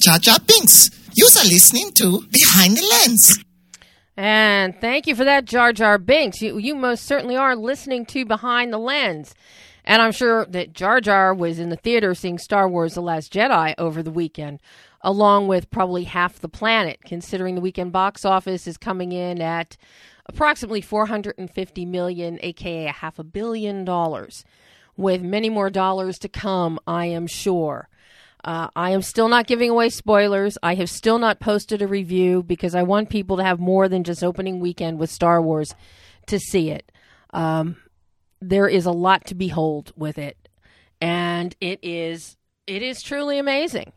Jar Jar Binks. You are listening to Behind the Lens. And thank you for that, Jar Jar Binks. You most certainly are listening to Behind the Lens. And I'm sure that Jar Jar was in the theater seeing Star Wars The Last Jedi over the weekend, along with probably half the planet, considering the weekend box office is coming in at approximately $450 million, a.k.a. $500 million, with many more dollars to come, I am sure. I am still not giving away spoilers. I have still not posted a review because I want people to have more than just opening weekend with Star Wars to see it. There is a lot to behold with it, and it is truly amazing.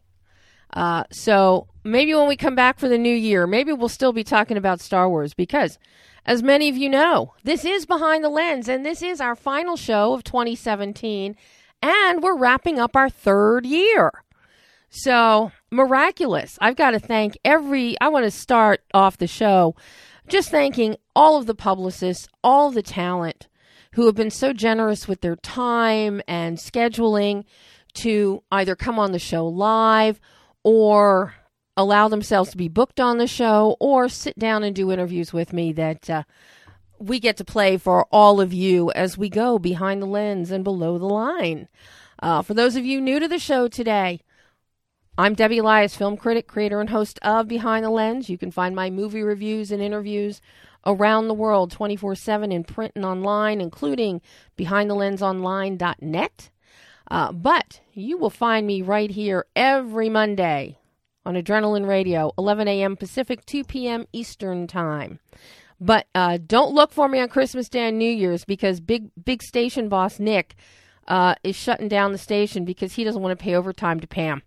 So maybe when we come back for the new year, maybe we'll still be talking about Star Wars because, as many of you know, this is Behind the Lens, and this is our final show of 2017, and we're wrapping up our third year. So, miraculous. I've got to thank I want to start off the show just thanking all of the publicists, all the talent, who have been so generous with their time and scheduling to either come on the show live or allow themselves to be booked on the show or sit down and do interviews with me that we get to play for all of you as we go behind the lens and below the line. For those of you new to the show today, I'm Debbie Elias, film critic, creator, and host of Behind the Lens. You can find my movie reviews and interviews around the world 24/7 in print and online, including BehindTheLensOnline.net. But you will find me right here every Monday on Adrenaline Radio, 11 a.m. Pacific, 2 p.m. Eastern Time. But don't look for me on Christmas Day and New Year's because big station boss Nick is shutting down the station because he doesn't want to pay overtime to Pam,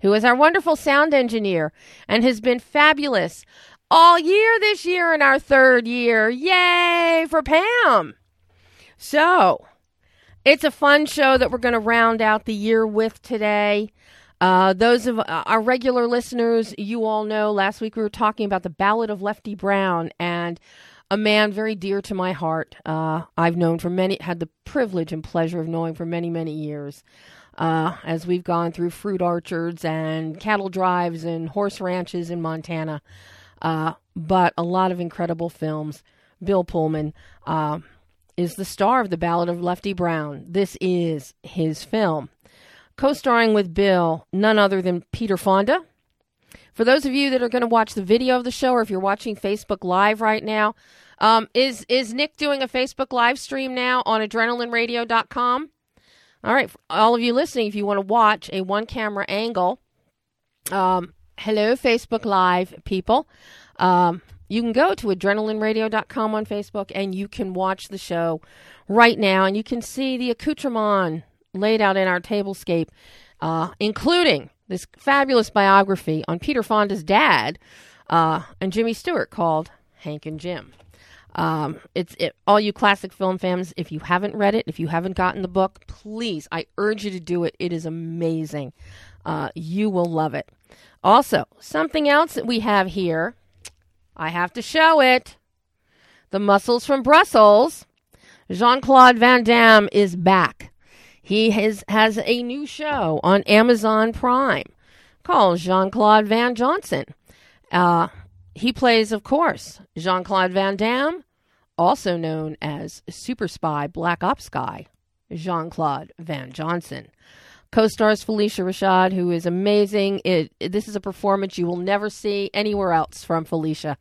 who is our wonderful sound engineer and has been fabulous all year this year in our third year. Yay for Pam. So it's a fun show that we're going to round out the year with today. Those of our regular listeners, you all know last week we were talking about The Ballad of Lefty Brown and a man very dear to my heart. I've known for had the privilege and pleasure of knowing for many, many years. As we've gone through fruit orchards and cattle drives and horse ranches in Montana. But a lot of incredible films. Bill Pullman is the star of The Ballad of Lefty Brown. This is his film. Co-starring with Bill, none other than Peter Fonda. For those of you that are going to watch the video of the show, or if you're watching Facebook Live right now, is Nick doing a Facebook live stream now on adrenalineradio.com? All right, for all of you listening, if you want to watch a one-camera angle, hello, Facebook Live people. You can go to adrenalineradio.com on Facebook and you can watch the show right now. And you can see the accoutrement laid out in our tablescape, including this fabulous biography on Peter Fonda's dad and Jimmy Stewart called Hank and Jim. All you classic film fans, if you haven't read it, if you haven't gotten the book, please, I urge you to do it. It is amazing. You will love it. Also, something else that we have here, I have to show it. The Muscles from Brussels. Jean-Claude Van Damme is back. He has a new show on Amazon Prime called Jean-Claude Van Johnson. He plays, of course, Jean-Claude Van Damme, also known as Super Spy, Black Ops Guy, Jean-Claude Van Johnson. Co-stars Phylicia Rashad, who is amazing. This is a performance you will never see anywhere else from Phylicia.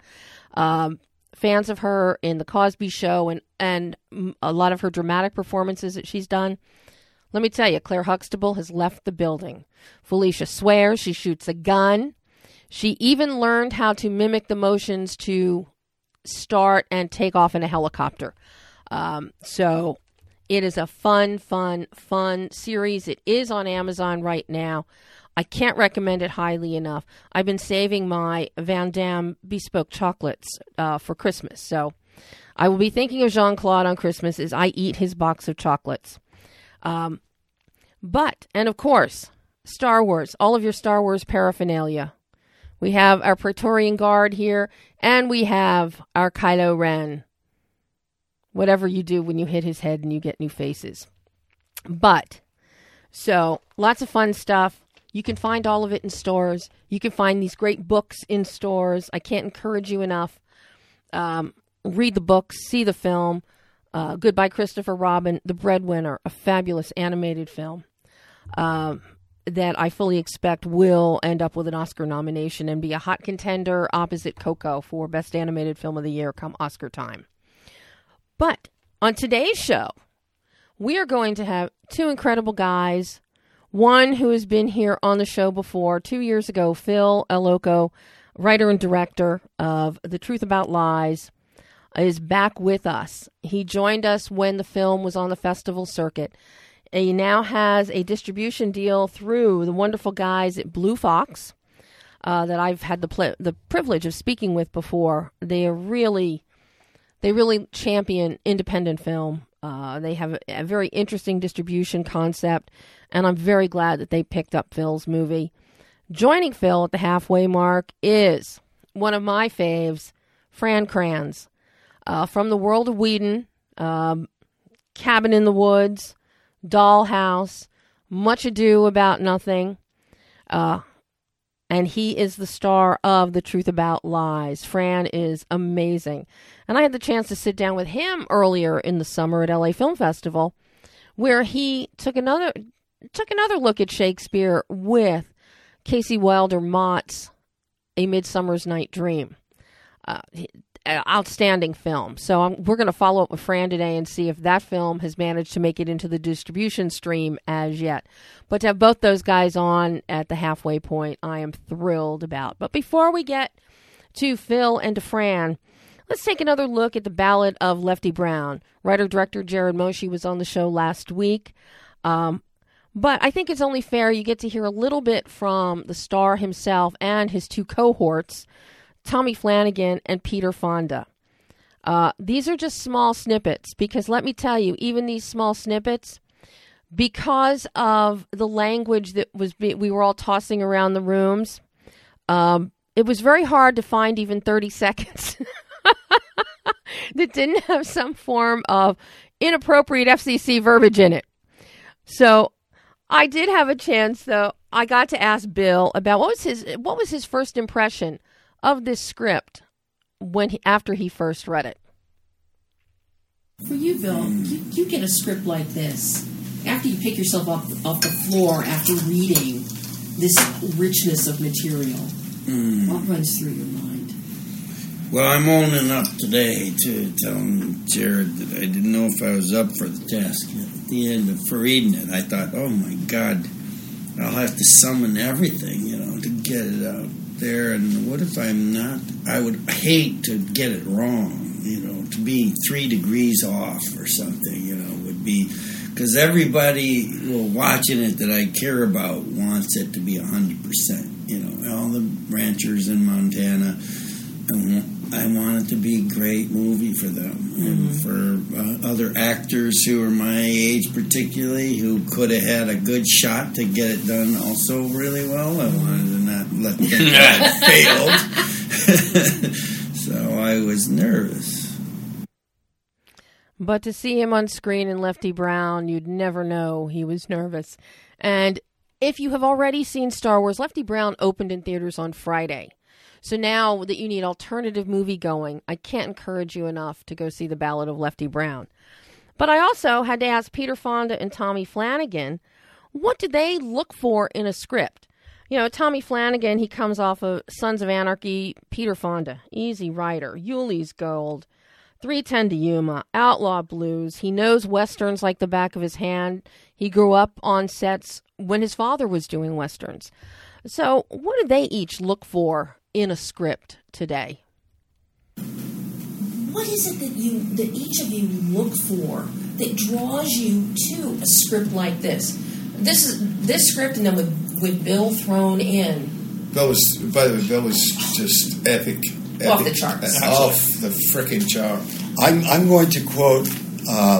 Fans of her in The Cosby Show and a lot of her dramatic performances that she's done. Let me tell you, Claire Huxtable has left the building. Phylicia swears. She shoots a gun. She even learned how to mimic the motions to start and take off in a helicopter. So it is a fun, fun, fun series. It is on Amazon right now. I can't recommend it highly enough. I've been saving my Van Damme bespoke chocolates for Christmas. So I will be thinking of Jean-Claude on Christmas as I eat his box of chocolates. And of course, Star Wars, all of your Star Wars paraphernalia. We have our Praetorian Guard here, and we have our Kylo Ren. Whatever you do when you hit his head and you get new faces. So lots of fun stuff. You can find all of it in stores. You can find these great books in stores. I can't encourage you enough. Read the books, see the film. Goodbye, Christopher Robin, The Breadwinner, a fabulous animated film that I fully expect will end up with an Oscar nomination and be a hot contender opposite Coco for Best Animated Film of the Year come Oscar time. But on today's show, we are going to have two incredible guys, one who has been here on the show before 2 years ago, Phil Allocca, writer and director of The Truth About Lies, is back with us. He joined us when the film was on the festival circuit. He now has a distribution deal through the wonderful guys at Blue Fox that I've had the privilege of speaking with before. They really champion independent film. They have a very interesting distribution concept, and I'm very glad that they picked up Phil's movie. Joining Phil at the halfway mark is one of my faves, Fran Kranz, from the world of Whedon, Cabin in the Woods, Dollhouse, Much Ado About Nothing, and he is the star of The Truth About Lies. Fran is amazing, and I had the chance to sit down with him earlier in the summer at LA Film Festival, where he took another look at Shakespeare with Casey Wilder Mott's A Midsummer's Night Dream. Outstanding film. So we're going to follow up with Fran today and see if that film has managed to make it into the distribution stream as yet. But to have both those guys on at the halfway point, I am thrilled about. But before we get to Phil and to Fran, let's take another look at The Ballad of Lefty Brown. Writer-director Jared Moshe was on the show last week. But I think it's only fair you get to hear a little bit from the star himself and his two cohorts, Tommy Flanagan and Peter Fonda. These are just small snippets because let me tell you, even these small snippets, because of the language that we were all tossing around the rooms, it was very hard to find even 30 seconds that didn't have some form of inappropriate FCC verbiage in it. So I did have a chance, though. I got to ask Bill about what was his first impression of this script after he first read it. For you, Bill, you get a script like this. After you pick yourself up off the floor after reading this richness of material, what runs through your mind? Well, I'm owning up today to telling Jared that I didn't know if I was up for the task. At the end of reading it, I thought, oh my God, I'll have to summon everything, to get it out there, and what if I'm not? I would hate to get it wrong, to be 3 degrees off or something, would be, because everybody watching it that I care about wants it to be 100%, all the ranchers in Montana, and I want it to be a great movie for them, and for other actors who are my age particularly, who could have had a good shot to get it done also really well. I wanted to not let them failed. So I was nervous. But to see him on screen in Lefty Brown, you'd never know he was nervous. And if you have already seen Star Wars, Lefty Brown opened in theaters on Friday. So now that you need alternative movie going, I can't encourage you enough to go see The Ballad of Lefty Brown. But I also had to ask Peter Fonda and Tommy Flanagan, what do they look for in a script? Tommy Flanagan, he comes off of Sons of Anarchy, Peter Fonda, Easy Rider, Yuli's Gold, 3:10 to Yuma, Outlaw Blues. He knows Westerns like the back of his hand. He grew up on sets when his father was doing Westerns. So what do they each look for in a script today? What is it that each of you look for that draws you to a script like this? This script, and then with Bill thrown in. Bill was just epic off the charts, off the frickin' chart. I'm going to quote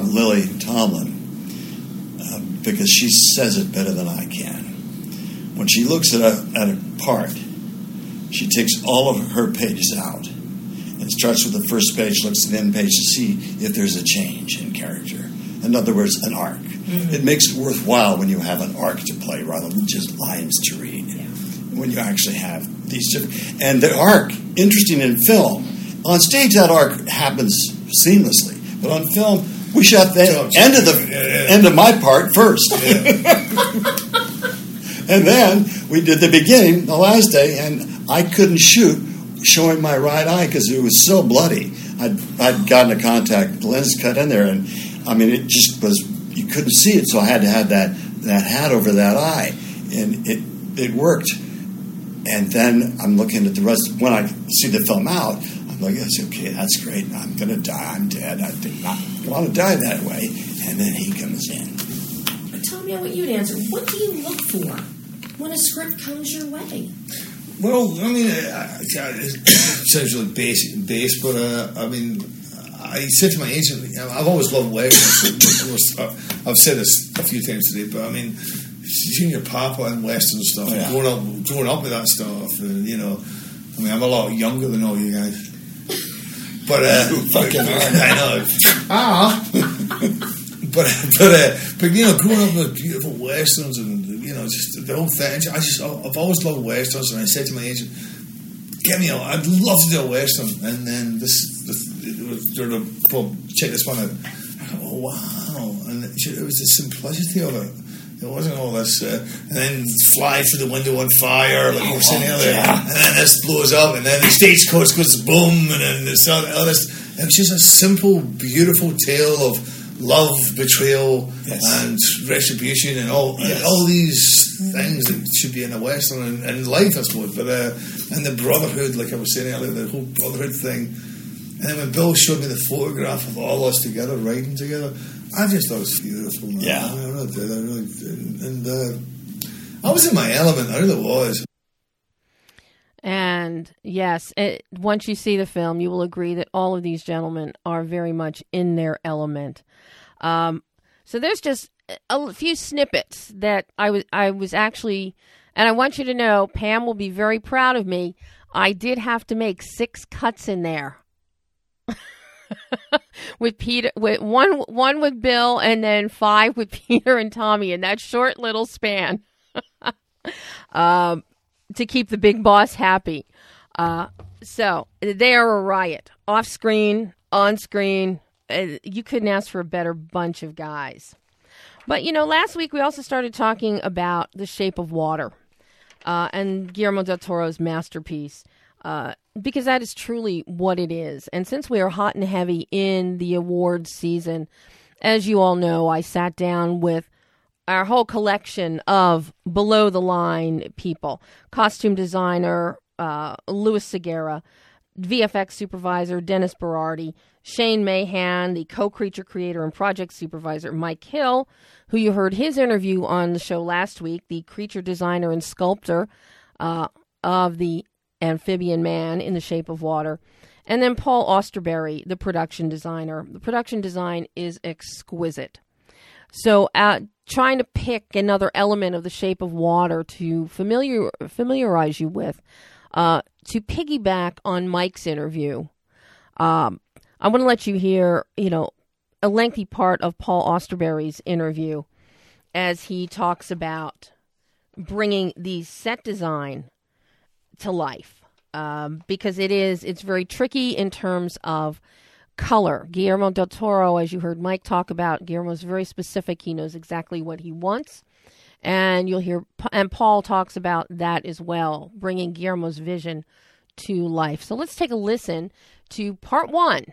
Lily Tomlin because she says it better than I can. When she looks at a part, she takes all of her pages out and starts with the first page, looks at the end page to see if there's a change in character. In other words, an arc. It makes it worthwhile when you have an arc to play rather than just lines to read. Yeah. When you actually have these different... And the arc, interesting in film, on stage that arc happens seamlessly. But on film, we shot the end of my part first. Yeah. And then we did the beginning, the last day, and I couldn't shoot showing my right eye because it was so bloody. I'd gotten a contact lens cut in there, and I mean, it just was... You couldn't see it, so I had to have that hat over that eye, and it worked. And then I'm looking at the rest. When I see the film out, I'm like, okay, that's great. I'm going to die. I'm dead. I did not want to die that way. And then he comes in. Tell me what you'd answer. What do you look for when a script comes your way? Well, I mean, it's essentially base, but I mean... I said to my agent, I've always loved westerns. I've said this a few times today, but I mean, seeing your papa and western stuff, oh, yeah. growing up with that stuff, and you know, I mean, I'm a lot younger than all you guys. But fucking hard, I know. But you know, growing up with beautiful westerns and you know, just the whole thing. I've always loved westerns, and I said to my agent, "Get me out! I'd love to do a western." And then check this one out. I go, oh, wow. And it was the simplicity of it. It wasn't all this. And then fly through the window on fire, like you were saying earlier. Yeah. And then this blows up, and then the stagecoach goes boom, and then this all this. It was just a simple, beautiful tale of love, betrayal, and retribution, and all these things that should be in a western and life, I suppose. But and the brotherhood, like I was saying earlier, the whole brotherhood thing. And then when Bill showed me the photograph of all us together, riding together, I just thought it was beautiful. Man. Yeah. I really did. I really did. And I was in my element. I really was. And yes, once you see the film, you will agree that all of these gentlemen are very much in their element. So there's just a few snippets that I was actually, and I want you to know, Pam will be very proud of me. I did have to make 6 cuts in there. With Peter, with one with Bill, and then 5 with Peter and Tommy in that short little span, to keep the big boss happy. So they are a riot, off screen, on screen. You couldn't ask for a better bunch of guys. But you know, last week we also started talking about The Shape of Water, and Guillermo del Toro's masterpiece. Because that is truly what it is. And since we are hot and heavy in the awards season, as you all know, I sat down with our whole collection of below-the-line people. Costume designer Louis Segura, VFX supervisor Dennis Berardi, Shane Mahan, the co-creature creator and project supervisor, Mike Hill, who you heard his interview on the show last week, the creature designer and sculptor of the amphibian man in The Shape of Water, and then Paul Osterberry, the production designer. The production design is exquisite. So trying to pick another element of The Shape of Water to familiarize you with, to piggyback on Mike's interview, I want to let you hear, you know, a lengthy part of Paul Osterberry's interview as he talks about bringing the set design to life, because it's very tricky in terms of color. Guillermo del Toro, as you heard Mike talk about, Guillermo's very specific. He knows exactly what he wants, and you'll hear, and Paul talks about that as well, bringing Guillermo's vision to life. So let's take a listen to part one.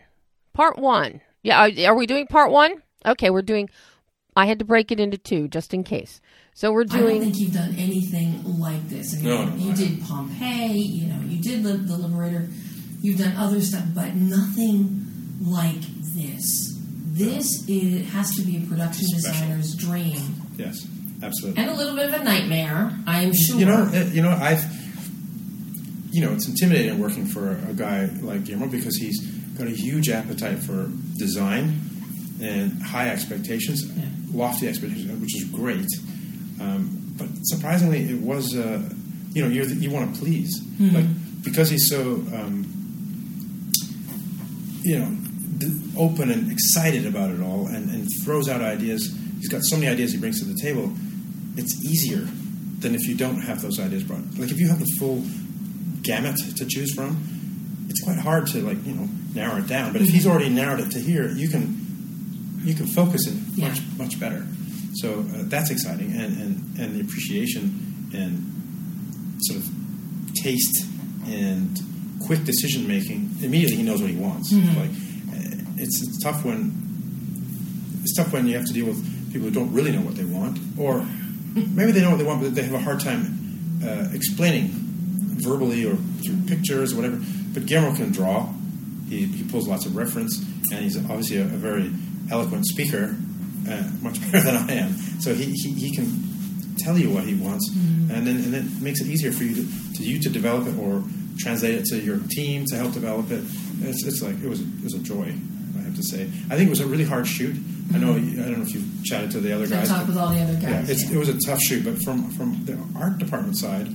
Yeah, are we doing part one? Okay, we're doing, I had to break it into 2 just in case. So we're doing... I don't think you've done anything like this. I mean, no. You did Pompeii, you know, you did The Liberator, you've done other stuff, but nothing like this. This has to be a production designer's dream. Yes, absolutely. And a little bit of a nightmare, I'm sure. You know, you know, it's intimidating working for a guy like Guillermo because he's got a huge appetite for design and high expectations, yeah. Lofty expectations, which is great. But surprisingly, it was, you know, you want to please. Mm-hmm. Like, because he's so, you know, open and excited about it all and throws out ideas he's got so many ideas he brings to the table, it's easier than if you don't have those ideas brought. Like, if you have the full gamut to choose from, it's quite hard to, like, you know, narrow it down. But if he's already narrowed it to here, you can focus it much better. So that's exciting, and the appreciation and sort of taste and quick decision making. Immediately he knows what he wants. Mm-hmm. Like, it's tough when you have to deal with people who don't really know what they want, or maybe they know what they want, but they have a hard time explaining verbally or through pictures or whatever. But Guillermo can draw. He pulls lots of reference, and he's obviously a very eloquent speaker, much better than I am. So he can tell you what he wants, mm-hmm. and then it makes it easier for you to develop it or translate it to your team to help develop it. It's like it was a joy, I have to say. I think it was a really hard shoot. Mm-hmm. I don't know if you've chatted to the other guys. I talked with all the other guys. Yeah, it was a tough shoot, but from the art department side,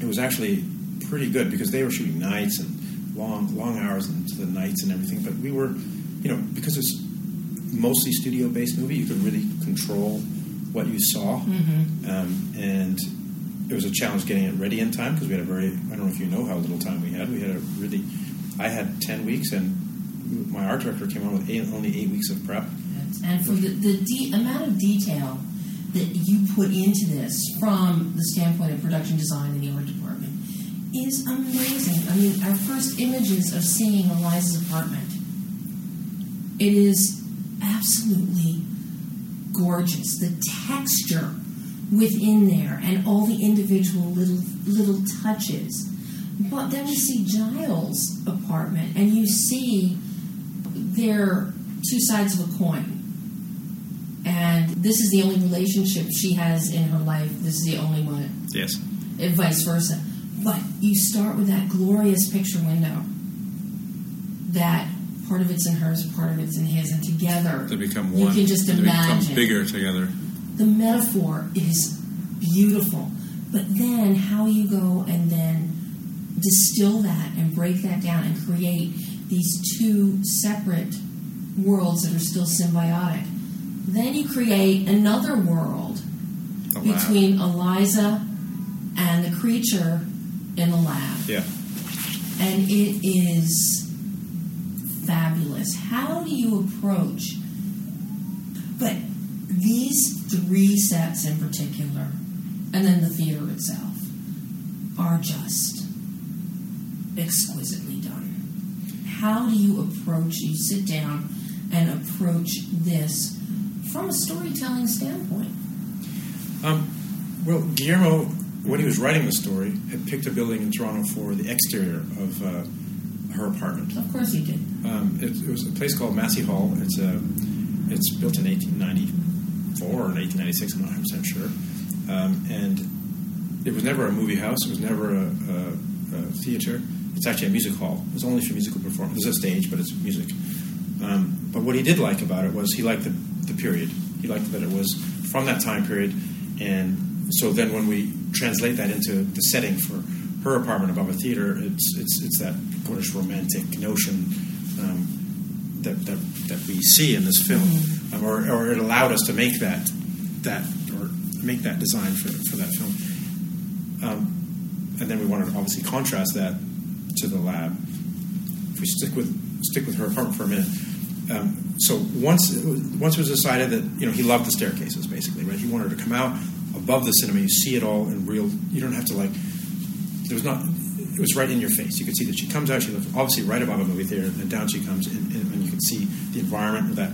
it was actually pretty good because they were shooting nights and long hours into the nights and everything. But we were, you know, because it's mostly studio-based movie, you could really control what you saw, mm-hmm. And it was a challenge getting it ready in time because we had I don't know if you know how little time we had. I had 10 weeks, and my art director came on with only 8 weeks of prep. And for the amount of detail that you put into this from the standpoint of production design in the art department is amazing. I mean, our first images of seeing Eliza's apartment, it is absolutely gorgeous. The texture within there and all the individual little touches. But then we see Giles' apartment, and you see they're two sides of a coin. And this is the only relationship she has in her life. This is the only one. Yes. And vice versa. But you start with that glorious picture window that part of it's in hers, part of it's in his, and together they become one. You can just imagine. They become bigger together. The metaphor is beautiful. But then how you go and then distill that and break that down and create these two separate worlds that are still symbiotic. Then you create another world between Eliza and the creature in the lab. Yeah. And it is fabulous. How do you approach? But these three sets in particular, and then the theater itself, are just exquisitely done. How do you approach? You sit down and approach this from a storytelling standpoint. Well, Guillermo, when he was writing the story, had picked a building in Toronto for the exterior of her apartment. Of course he did. It was a place called Massey Hall. It's built in 1894 or 1896, I'm not 100% sure. And it was never a movie house. It was never a theater. It's actually a music hall. It's only for musical performance. There's a stage, but it's music. But what he did like about it was he liked the period. He liked that it was from that time period. And so then when we translate that into the setting for her apartment above a theater, it's that British romantic notion that we see in this film, mm-hmm. Or it allowed us to make that design for that film. And then we wanted to obviously contrast that to the lab. If we stick with her apartment for a minute. So once it was decided that, you know, he loved the staircases, basically, right? He wanted her to come out above the cinema. You see it all in real. You don't have to, like, there was not. It was right in your face. You could see that she comes out. She lives obviously right above a movie theater, and down she comes, and you can see the environment with that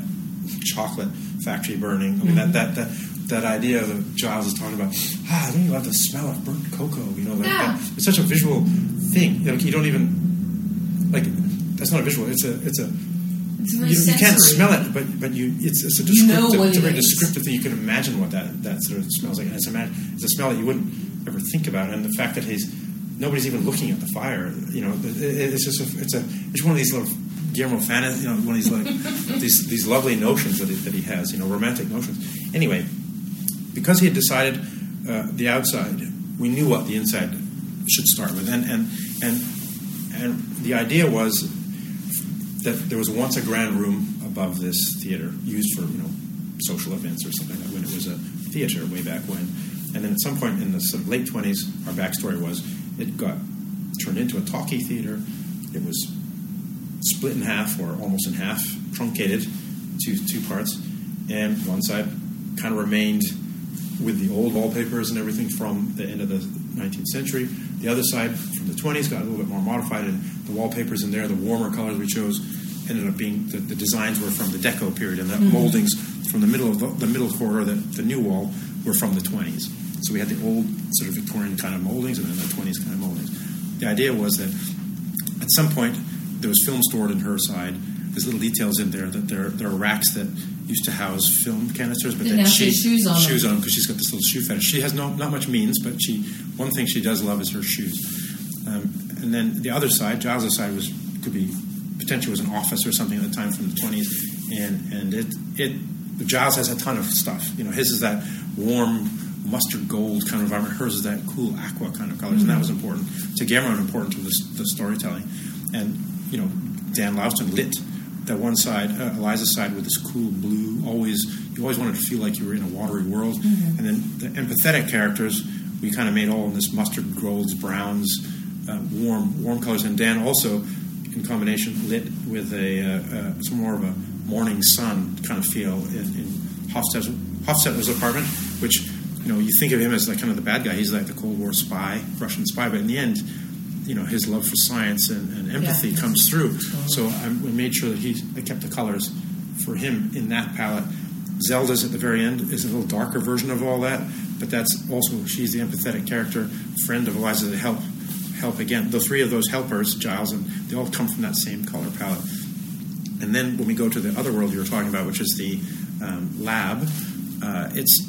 chocolate factory burning. I mean, mm-hmm. that idea that Giles is talking about. I don't even love the smell of burnt cocoa. You know, like that. It's such a visual thing. Like, you don't even, like, that's not a visual. It's a. You can't smell it, but it's a descriptive. You know, it's a very descriptive thing. You can imagine what that sort of smells like. And it's a smell that you wouldn't ever think about. And the fact that nobody's even looking at the fire. You know, it's one of these little Guillermo fantasy. You know, one of these, like, these lovely notions that he has. You know, romantic notions. Anyway, because he had decided the outside, we knew what the inside should start with, and the idea was that there was once a grand room above this theater used for, you know, social events or something, when it was a theater way back when. And then at some point in the sort of late 20s, our backstory was it got turned into a talkie theater. It was split in half, or almost in half, truncated to two parts. And one side kind of remained with the old wallpapers and everything from the end of the 19th century. The other side, from the 20s, got a little bit more modified, and the wallpapers in there, the warmer colors we chose, ended up being the designs were from the Deco period, and the moldings from the middle of the middle corridor, the new wall, were from the 20s. So we had the old sort of Victorian kind of moldings, and then the 20s kind of moldings. The idea was that at some point there was film stored in her side. There's little details in there that there are racks that used to house film canisters, but then she shoes on, because she's got this little shoe fetish. She has not much means, but one thing she does love is her shoes. And then the other side, Giles' side, was potentially an office or something at the time from the 20s, and Giles has a ton of stuff. You know, his is that warm mustard gold kind of environment. Hers is that cool aqua kind of colors, and that was important to Cameron, important to the storytelling. And you know, Dan Louston lit that one side, Eliza's side, with this cool blue. You always wanted to feel like you were in a watery world. Mm-hmm. And then the empathetic characters, we kind of made all in this mustard, golds, browns, warm colors. And Dan also, in combination, lit with it's more of a morning sun kind of feel in Hofstadter's apartment, which, you know, you think of him as like kind of the bad guy. He's like the Cold War spy, Russian spy. But in the end, you know, his love for science and empathy comes through. So we made sure that I kept the colors for him in that palette. Zelda's at the very end is a little darker version of all that, but that's also, she's the empathetic character, friend of Eliza, that help again. The three of those helpers, Giles, and they all come from that same color palette. And then when we go to the other world you were talking about, which is the lab, it's,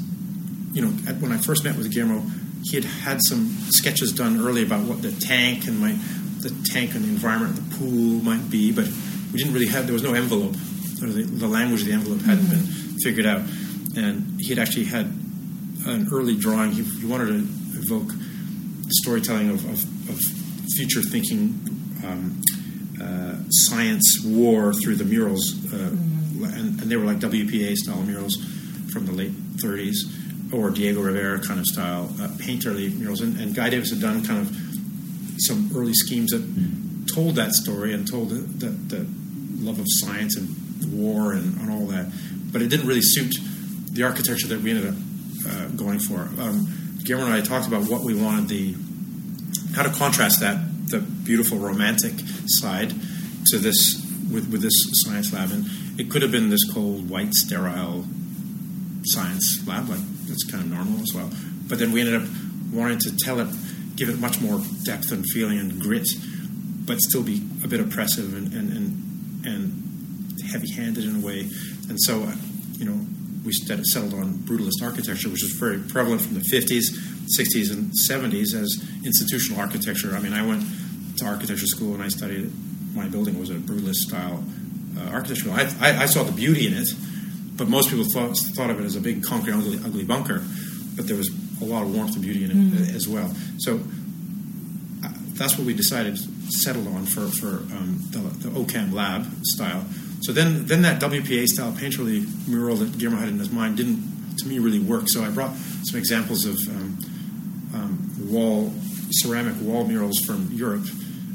you know, when I first met with Guillermo, he had some sketches done early about what the tank and the environment of the pool might be, but we didn't really have, there was no envelope, or the language of the envelope hadn't been figured out. And he had actually had an early drawing. He wanted to evoke storytelling of future thinking, science war through the murals, and they were like WPA style murals from the late 30s. Or Diego Rivera kind of style painterly murals, and Guy Davis had done kind of some early schemes that told that story and told the love of science and war and all that, but it didn't really suit the architecture that we ended up going for. Guillermo and I talked about what we wanted, how to contrast the beautiful romantic side to this with this science lab, and it could have been this cold, white, sterile science lab, like. It's kind of normal as well. But then we ended up wanting to give it much more depth and feeling and grit, but still be a bit oppressive and heavy-handed in a way. And so, you know, we settled on brutalist architecture, which was very prevalent from the 50s, 60s, and 70s as institutional architecture. I mean, I went to architecture school and I studied, my building was a brutalist-style architecture. I saw the beauty in it. But most people thought of it as a big concrete, ugly bunker. But there was a lot of warmth and beauty in it as well. So that's what we settled on for the OCAM lab style. So then that WPA style painterly mural that Guillermo had in his mind didn't, to me, really work. So I brought some examples of ceramic wall murals from Europe,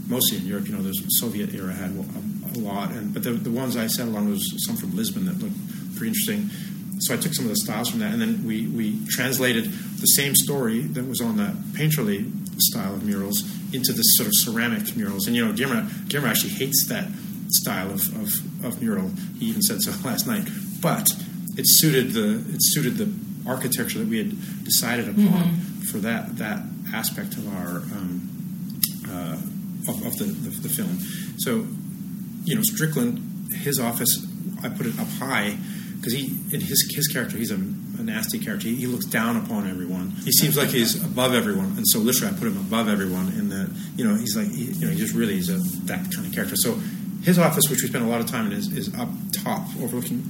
mostly in Europe. You know, the Soviet era had a lot, but the ones I settled on was some from Lisbon that looked pretty interesting. So I took some of the styles from that, and then we translated the same story that was on that painterly style of murals into this sort of ceramic murals. And, you know, Guillermo actually hates that style of mural. He even said so last night. But it suited the architecture that we had decided upon for that aspect of our of the film. So, you know, Strickland, his office, I put it up high. Because his character, he's a nasty character. He looks down upon everyone. He seems like he's above everyone, and so literally I put him above everyone. In that, you know, he's like, he just really is that kind of character. So his office, which we spent a lot of time in, is up top, overlooking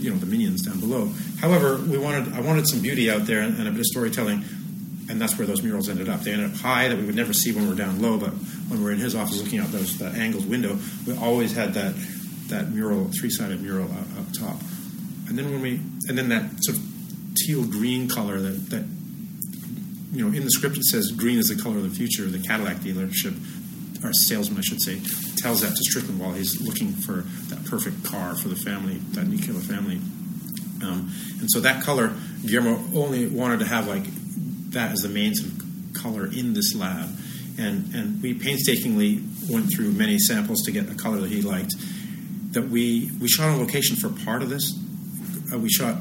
you know, the minions down below. However, I wanted some beauty out there and a bit of storytelling, and that's where those murals ended up. They ended up high that we would never see when we were down low, but when we were in his office looking out that angled window, we always had that mural, three-sided mural up top. And then and then that sort of teal green color that you know, in the script it says green is the color of the future. The Cadillac dealership, or salesman I should say, tells that to Strickland while he's looking for that perfect car for the family, that nuclear family. And so that color, Guillermo only wanted to have like that as the main sort of color in this lab. And we painstakingly went through many samples to get a color that he liked. That we shot on location for part of this. We shot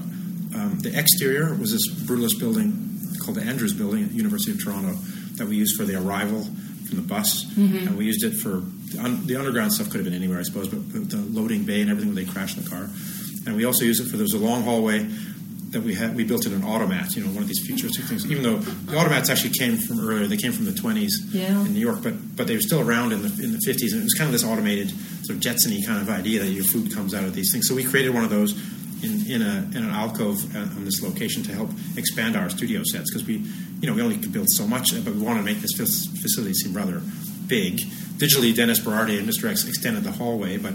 the exterior was this brutalist building called the Andrews Building at the University of Toronto that we used for the arrival from the bus. Mm-hmm. And we used it for the underground stuff could have been anywhere, I suppose, but the loading bay and everything where they crashed the car. And we also used it for there was a long hallway that we built in an automat, you know, one of these futuristic things. Even though the automats actually came from earlier, they came from the 1920s in New York, but they were still around in the 1950s, and it was kind of this automated sort of Jetsony kind of idea that your food comes out of these things. So we created one of those in an alcove on this location to help expand our studio sets because we only could build so much, but we wanted to make this facility seem rather big. Digitally, Dennis Berardi and Mr. X extended the hallway, but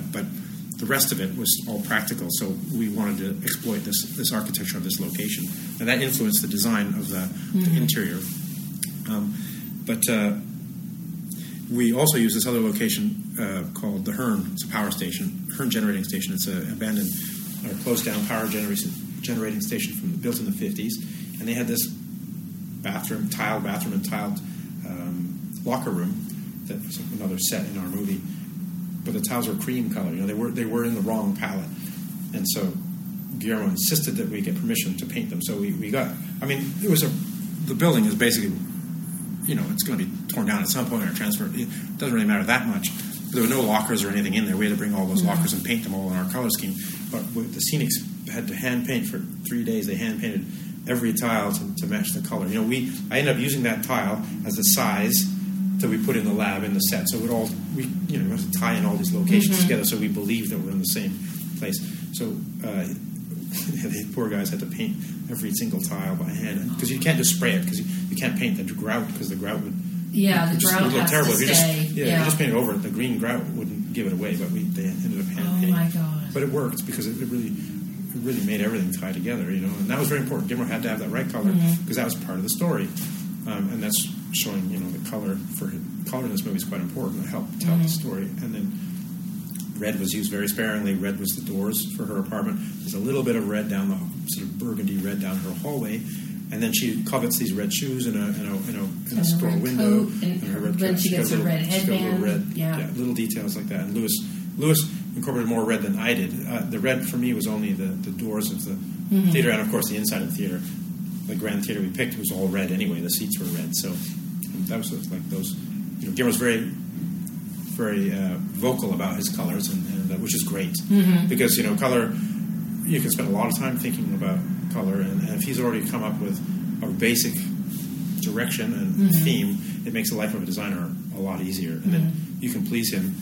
the rest of it was all practical, so we wanted to exploit this architecture of this location, and that influenced the design of the interior. But we also used this other location called the Hearn. It's a power station, Hearn generating station. It's an abandoned or closed down power generating station built in the 1950s, and they had this tiled locker room. That's another set in our movie. But the tiles were cream color. You know, they were in the wrong palette, and so Guillermo insisted that we get permission to paint them. So we got. I mean, it was the building is basically, you know, it's going to be torn down at some point or transferred. It doesn't really matter that much. There were no lockers or anything in there. We had to bring all those lockers and paint them all in our color scheme. But the scenics had to hand paint for 3 days. They hand painted every tile to match the color. You know, I ended up using that tile as the size that we put in the lab in the set, so it all we have to tie in all these locations together, so we believe that we're in the same place. So the poor guys had to paint every single tile by hand because you can't just spray it because you can't paint the grout because the grout would would look terrible. You just paint it over it. The green grout wouldn't give it away, but they ended up hand painting. Oh my god! But it worked because it really made everything tie together, you know, and that was very important. Gimmer had to have that right color because that was part of the story, and that's. Showing, you know, the color in this movie is quite important to help tell the story. And then red was used very sparingly. Red was the doors for her apartment. There's a little bit of red down the sort of burgundy red down her hallway, and then she covets these red shoes in a store window. And her red then she gets a red headband. Little details like that. And Lewis incorporated more red than I did. The red for me was only the doors of the theater, and of course the inside of the theater. The Grand Theater we picked was all red anyway. The seats were red, so. That was like those. You know, Guillermo's very, very vocal about his colors, and which is great because you know color. You can spend a lot of time thinking about color, and if he's already come up with a basic direction and theme, it makes the life of a designer a lot easier, and then you can please him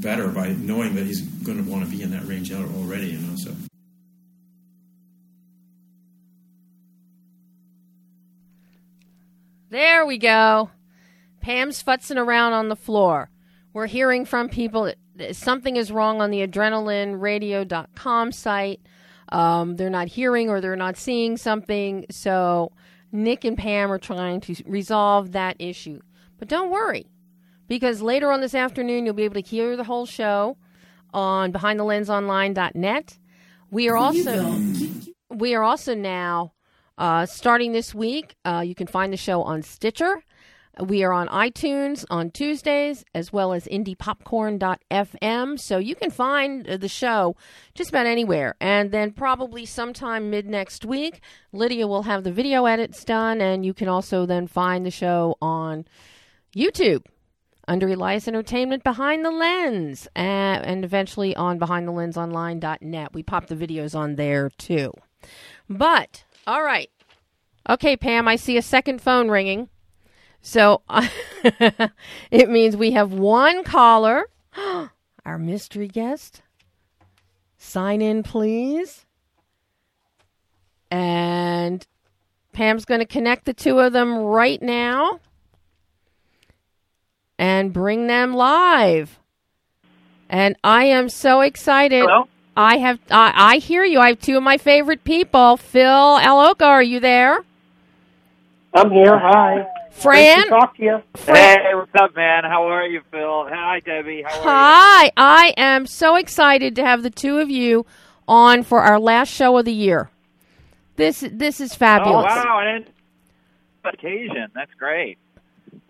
better by knowing that he's going to want to be in that range already. You know, so. There we go. Pam's futzing around on the floor. We're hearing from people that something is wrong on the adrenalineradio.com site. They're not hearing or they're not seeing something. So Nick and Pam are trying to resolve that issue. But don't worry, because later on this afternoon, you'll be able to hear the whole show on BehindTheLensOnline.net. We are also now... starting this week, you can find the show on Stitcher. We are on iTunes on Tuesdays, as well as IndiePopcorn.fm. So you can find the show just about anywhere. And then probably sometime mid-next week, Lydia will have the video edits done. And you can also then find the show on YouTube under Elias Entertainment Behind the Lens. And eventually on BehindTheLensOnline.net. We pop the videos on there, too. But... All right. Okay, Pam, I see a second phone ringing. So it means we have one caller. Our mystery guest. Sign in, please. And Pam's going to connect the two of them right now and bring them live. And I am so excited. Hello? I hear you. I have two of my favorite people. Phil Allocca, are you there? I'm here. Hi. Fran? Nice to talk to you. Fran. Hey, what's up, man? How are you, Phil? Hi, Debbie. How are you? Hi. I am so excited to have the two of you on for our last show of the year. This is fabulous. Oh, wow. And occasion. That's great.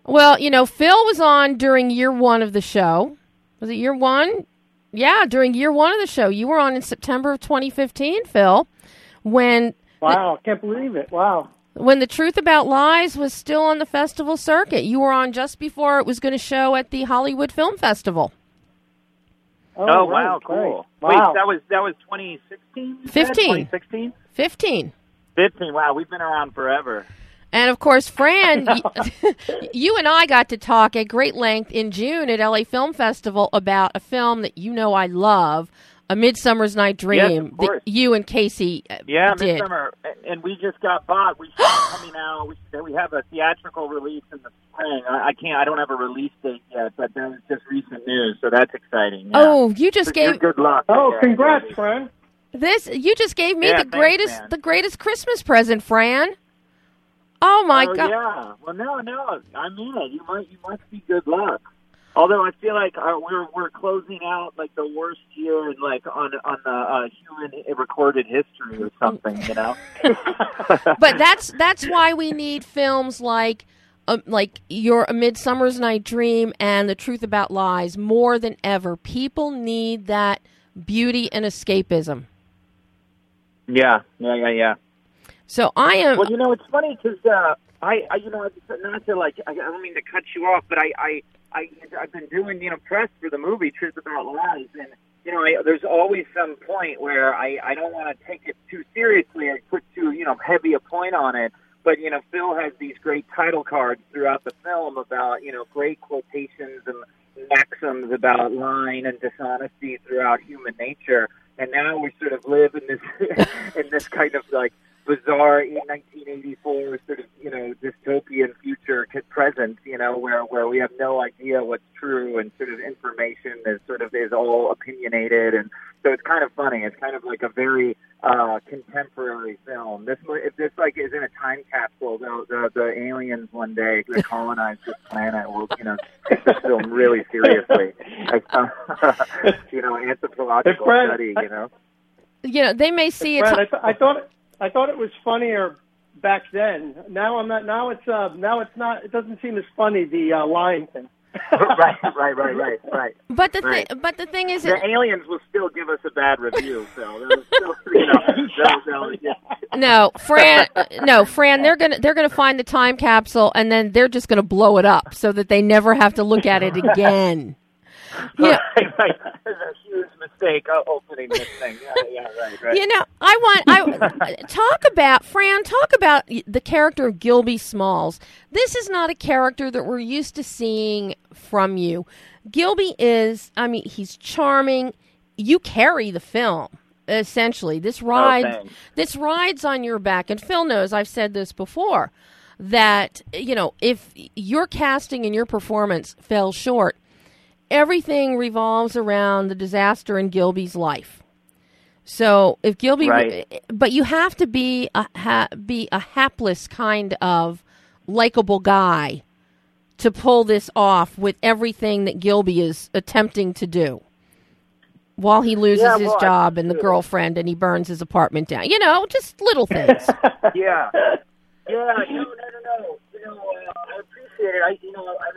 Well, you know, Phil was on during year one of the show. Was it year one? Yeah, during year one of the show. You were on in September of 2015, Phil, when... Wow, I can't believe it. Wow. When The Truth About Lies was still on the festival circuit. You were on just before it was going to show at the Hollywood Film Festival. Oh right, wow, cool. Wow. Wait, that was 2016? 15. Wow, we've been around forever. And, of course, Fran, you and I got to talk at great length in June at LA Film Festival about a film that you know I love, A Midsummer's Night Dream, yes, that you and Casey did. Midsummer, and we just got bought. We should coming out. We have a theatrical release in the spring. I don't have a release date yet, but that was just recent news, so that's exciting. Yeah. Oh, you just gave... Good luck. Oh, congrats, Fran. You just gave me the greatest Christmas present, Fran. Oh, my God. Yeah. Well, no. I mean it. You must be good luck. Although I feel like we're closing out, like, the worst year, like, on the human recorded history or something, you know? But that's why we need films like your A Midsummer's Night Dream and The Truth About Lies more than ever. People need that beauty and escapism. Yeah. So I am... Well, you know, it's funny because I don't mean to cut you off, but I've been doing, you know, press for the movie Truth About Lies, and, you know, there's always some point where I don't want to take it too seriously and put too, you know, heavy a point on it, but, you know, Phil has these great title cards throughout the film about, you know, great quotations and maxims about lying and dishonesty throughout human nature, and now we sort of live in this in this kind of, like, bizarre 1984 sort of, you know, dystopian future present, you know, where we have no idea what's true and sort of information is all opinionated, and so it's kind of funny. It's kind of like a very contemporary film. This is in a time capsule. The aliens one day that colonize this planet will, you know, take this film really seriously. You know, anthropological study. You know, they may see it. I thought it was funnier back then. Now I'm not. Now it's not. It doesn't seem as funny, the lying thing. Right. But the thing is, the aliens will still give us a bad review. So still, you know, yeah. No, Fran. They're gonna find the time capsule, and then they're just gonna blow it up so that they never have to look at it again. Yeah. Right. There's a huge mistake opening this thing. Yeah, right. You know, Fran, talk about the character of Gilby Smalls. This is not a character that we're used to seeing from you. Gilby is, I mean, he's charming. You carry the film, essentially. This rides on your back. And Phil knows, I've said this before, that, you know, if your casting and your performance fell short, everything revolves around the disaster in Gilby's life. So if Gilby, but you have to be a hapless kind of likable guy to pull this off with everything that Gilby is attempting to do while he loses his job and the girlfriend, and he burns his apartment down. You know, just little things. No. You know, I appreciate it. I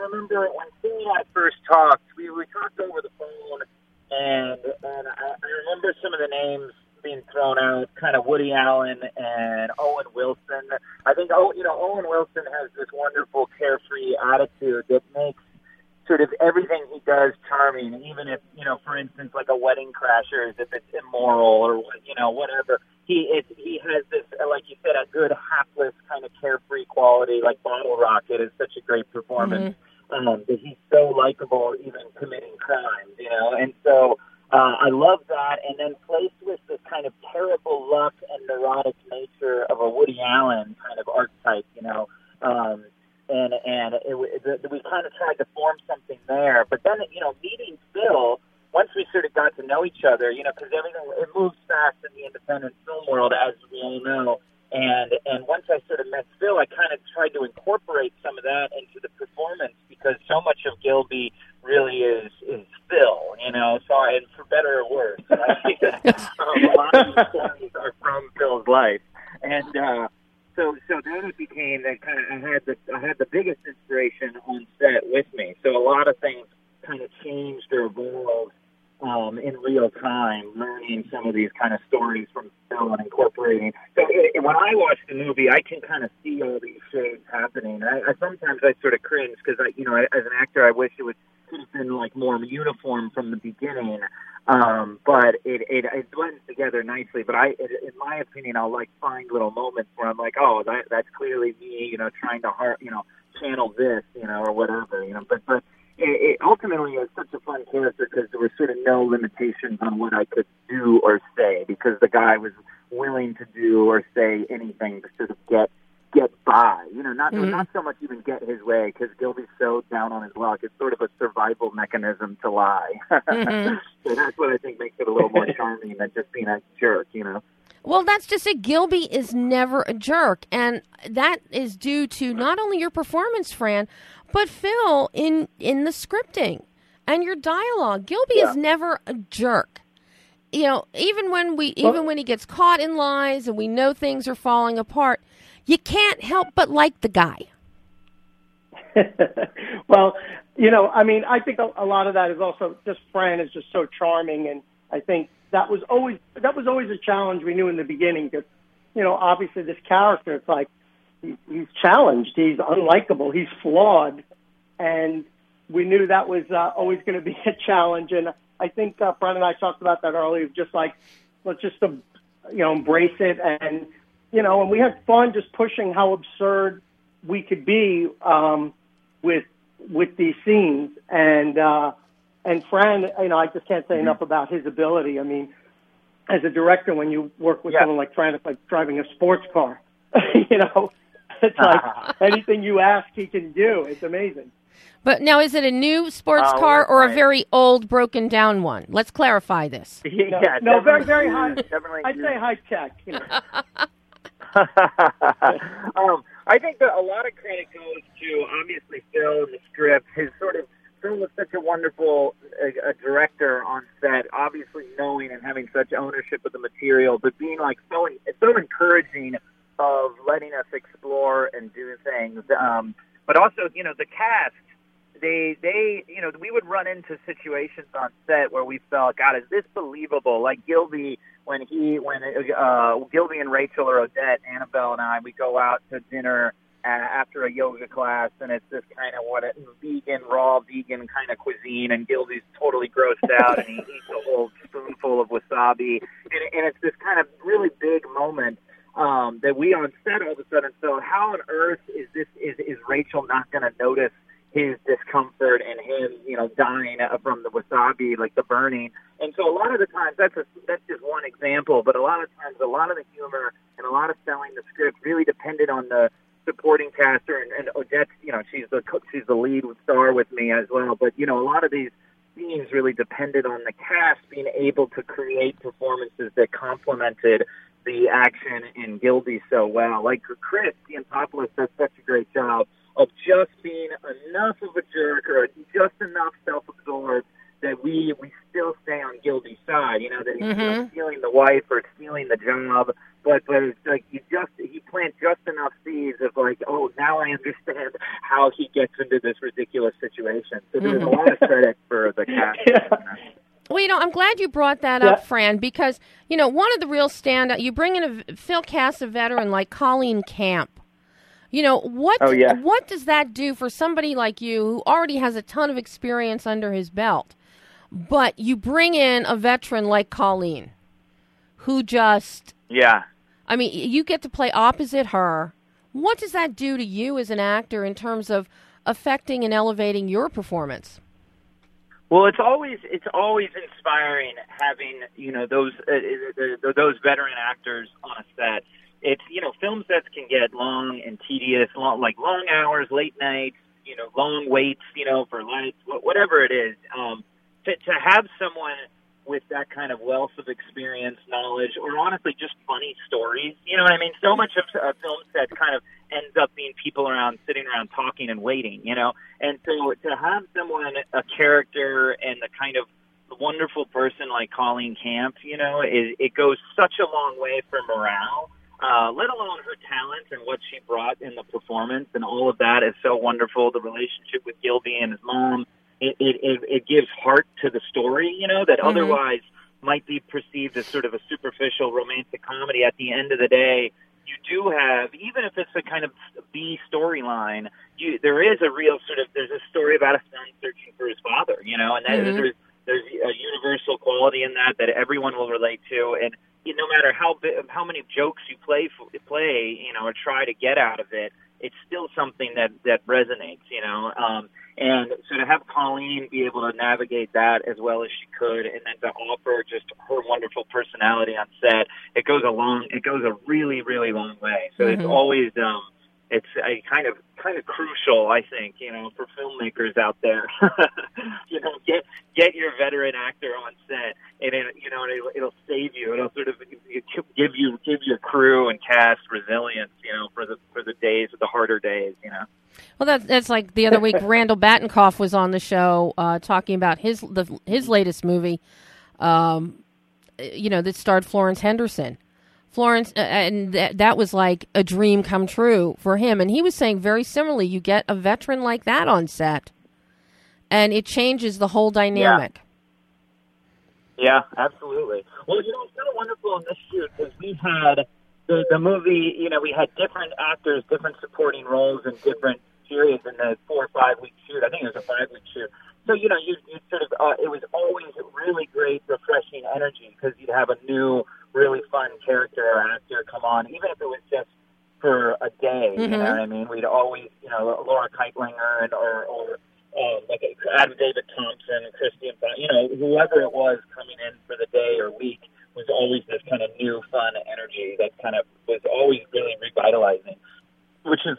remember when Phil and I first talked, we talked over the phone, and I remember some of the names being thrown out, kind of Woody Allen and Owen Wilson. I think, Owen Wilson has this wonderful carefree attitude that makes sort of everything he does charming, even if, you know, for instance, like a Wedding Crashers, if it's immoral or, you know, whatever. He has this, like you said, a good, hapless, kind of carefree quality, like Bottle Rocket is such a great performance. Mm-hmm. But he's so likable, even committing crimes, you know. And so I love that. And then placed with this kind of terrible luck and neurotic nature of a Woody Allen kind of archetype, you know. And we kind of tried to form something there. But then, you know, meeting Phil... once we sort of got to know each other, you know, because everything, it moves fast in the independent film world, as we all know. And once I sort of met Phil, I kind of tried to incorporate some of that into the performance, because so much of Gilby really is Phil, you know, so, and for better or worse. I think that a lot of the stories are from Phil's life. And so then it became that kind of I had the biggest inspiration on set with me. So a lot of things kind of changed or evolved in real time, learning some of these kind of stories from Phil and incorporating. So when I watch the movie, I can kind of see all these shades happening. I sometimes I sort of cringe because as an actor, I wish it would have been like more uniform from the beginning. But it blends together nicely. But in my opinion, I'll like find little moments where I'm like, oh, that's clearly me, you know, trying to channel this, you know, or whatever, you know. But it ultimately is such a fun character because there were sort of no limitations on what I could do or say, because the guy was willing to do or say anything to sort of get by, you know, not so much even get his way, because Gilby's so down on his luck. It's sort of a survival mechanism to lie. Mm-hmm. So that's what I think makes it a little more charming than just being a jerk, you know. Well, that's just it. Gilby is never a jerk, and that is due to not only your performance, Fran, but Phil in the scripting and your dialogue. Gilby is never a jerk. You know, even when he gets caught in lies and we know things are falling apart, you can't help but like the guy. Well, you know, I mean, I think a lot of that is also just Fran is just so charming, and I think that was always a challenge we knew in the beginning, because, you know, obviously this character, it's like he's challenged, he's unlikable, he's flawed, and we knew that was always going to be a challenge. And I think Fran and I talked about that earlier, just like, let's just, you know, embrace it. And, you know, and we had fun just pushing how absurd we could be with these scenes. And Fran, you know, I just can't say enough about his ability. I mean, as a director, when you work with someone like Fran, it's like driving a sports car. You know, it's like anything you ask, he can do. It's amazing. But now, is it a new sports car or a very old, broken down one? Let's clarify this. Yeah, no, very, very high. I'd say high tech. You know. I think that a lot of credit goes to, obviously, Phil and the script. Phil was such a wonderful a director on set, obviously knowing and having such ownership of the material, but being like so encouraging of letting us explore and do things. But also, you know, the cast, they you know, we would run into situations on set where we felt, God, is this believable? Like Gilby, when Gilby and Rachel or Odette, Annabelle and I, we go out to dinner after a yoga class, and it's this kind of raw vegan kind of cuisine, and Gilby's totally grossed out, and he eats a whole spoonful of wasabi, and it's this kind of really big moment that we on set all of a sudden felt, how on earth is Rachel not going to notice his discomfort and him, you know, dying from the wasabi, like the burning. And so a lot of the times, that's just one example, but a lot of times, a lot of the humor and a lot of selling the script really depended on the supporting caster, and Odette, you know, she's the lead star with me as well. But, you know, a lot of these scenes really depended on the cast being able to create performances that complemented the action in Gilby so well. Like Chris Giantopoulos does such a great job of just being enough of a jerk or just enough self-absorbed that we still stay on Gilby's side, you know, that he's not stealing the wife or stealing the job, but it's like he plants just enough seeds of like, oh, now I understand how he gets into this ridiculous situation. So there's a lot of credit for the cast. Well, you know, I'm glad you brought that up, Fran, because, you know, one of the real standout, you bring in Phil casts a veteran like Colleen Camp. You know, what does that do for somebody like you who already has a ton of experience under his belt, but you bring in a veteran like Colleen, who just... Yeah. I mean, you get to play opposite her. What does that do to you as an actor in terms of affecting and elevating your performance? Well, it's always inspiring having, you know, those veteran actors on a set. It's, you know, film sets can get long and tedious, long hours, late nights, you know, long waits, you know, for lights, whatever it is. to have someone with that kind of wealth of experience, knowledge, or honestly just funny stories. You know what I mean? So much of a film set kind of ends up being people around, sitting around talking and waiting, you know? And so to have someone, a character and the kind of wonderful person like Colleen Camp, you know, it goes such a long way for morale, let alone her talent and what she brought in the performance, and all of that is so wonderful. The relationship with Gilby and his mom, it gives heart to the story, you know, that mm-hmm. otherwise might be perceived as sort of a superficial romantic comedy. At the end of the day, you do have, even if it's a kind of B storyline, there is a real sort of, there's a story about a son searching for his father, you know, and that mm-hmm. There's a universal quality in that everyone will relate to, and no matter how many jokes you play, you know, or try to get out of it, it's still something that resonates, you know. And so to have Colleen be able to navigate that as well as she could, and then to offer just her wonderful personality on set, it goes a really, really long way. So mm-hmm. it's always it's a kind of crucial, I think, you know, for filmmakers out there. You know, get your veteran actor on set, and it'll save you. It'll sort of give your crew and cast resilience, you know, for the harder days, you know. Well, that's like the other week, Randall Batinkoff was on the show talking about his latest movie, you know, that starred Florence Henderson. And that was like a dream come true for him. And he was saying very similarly, you get a veteran like that on set, and it changes the whole dynamic. Yeah, absolutely. Well, you know, it's kind of wonderful in this shoot because we've had the movie, you know, we had different actors, different supporting roles and different series in the 4 or 5 week shoot. I think it was a 5 week shoot. So, you know, you sort of, it was always really great, refreshing energy because you'd have a new, really fun character or actor come on, even if it was just for a day, mm-hmm. you know what I mean? We'd always, you know, Laura Keitlinger or like Adam David Thompson, Christian, you know, whoever it was coming in for the day or week was always this kind of new, fun energy that kind of was always really revitalizing. Which is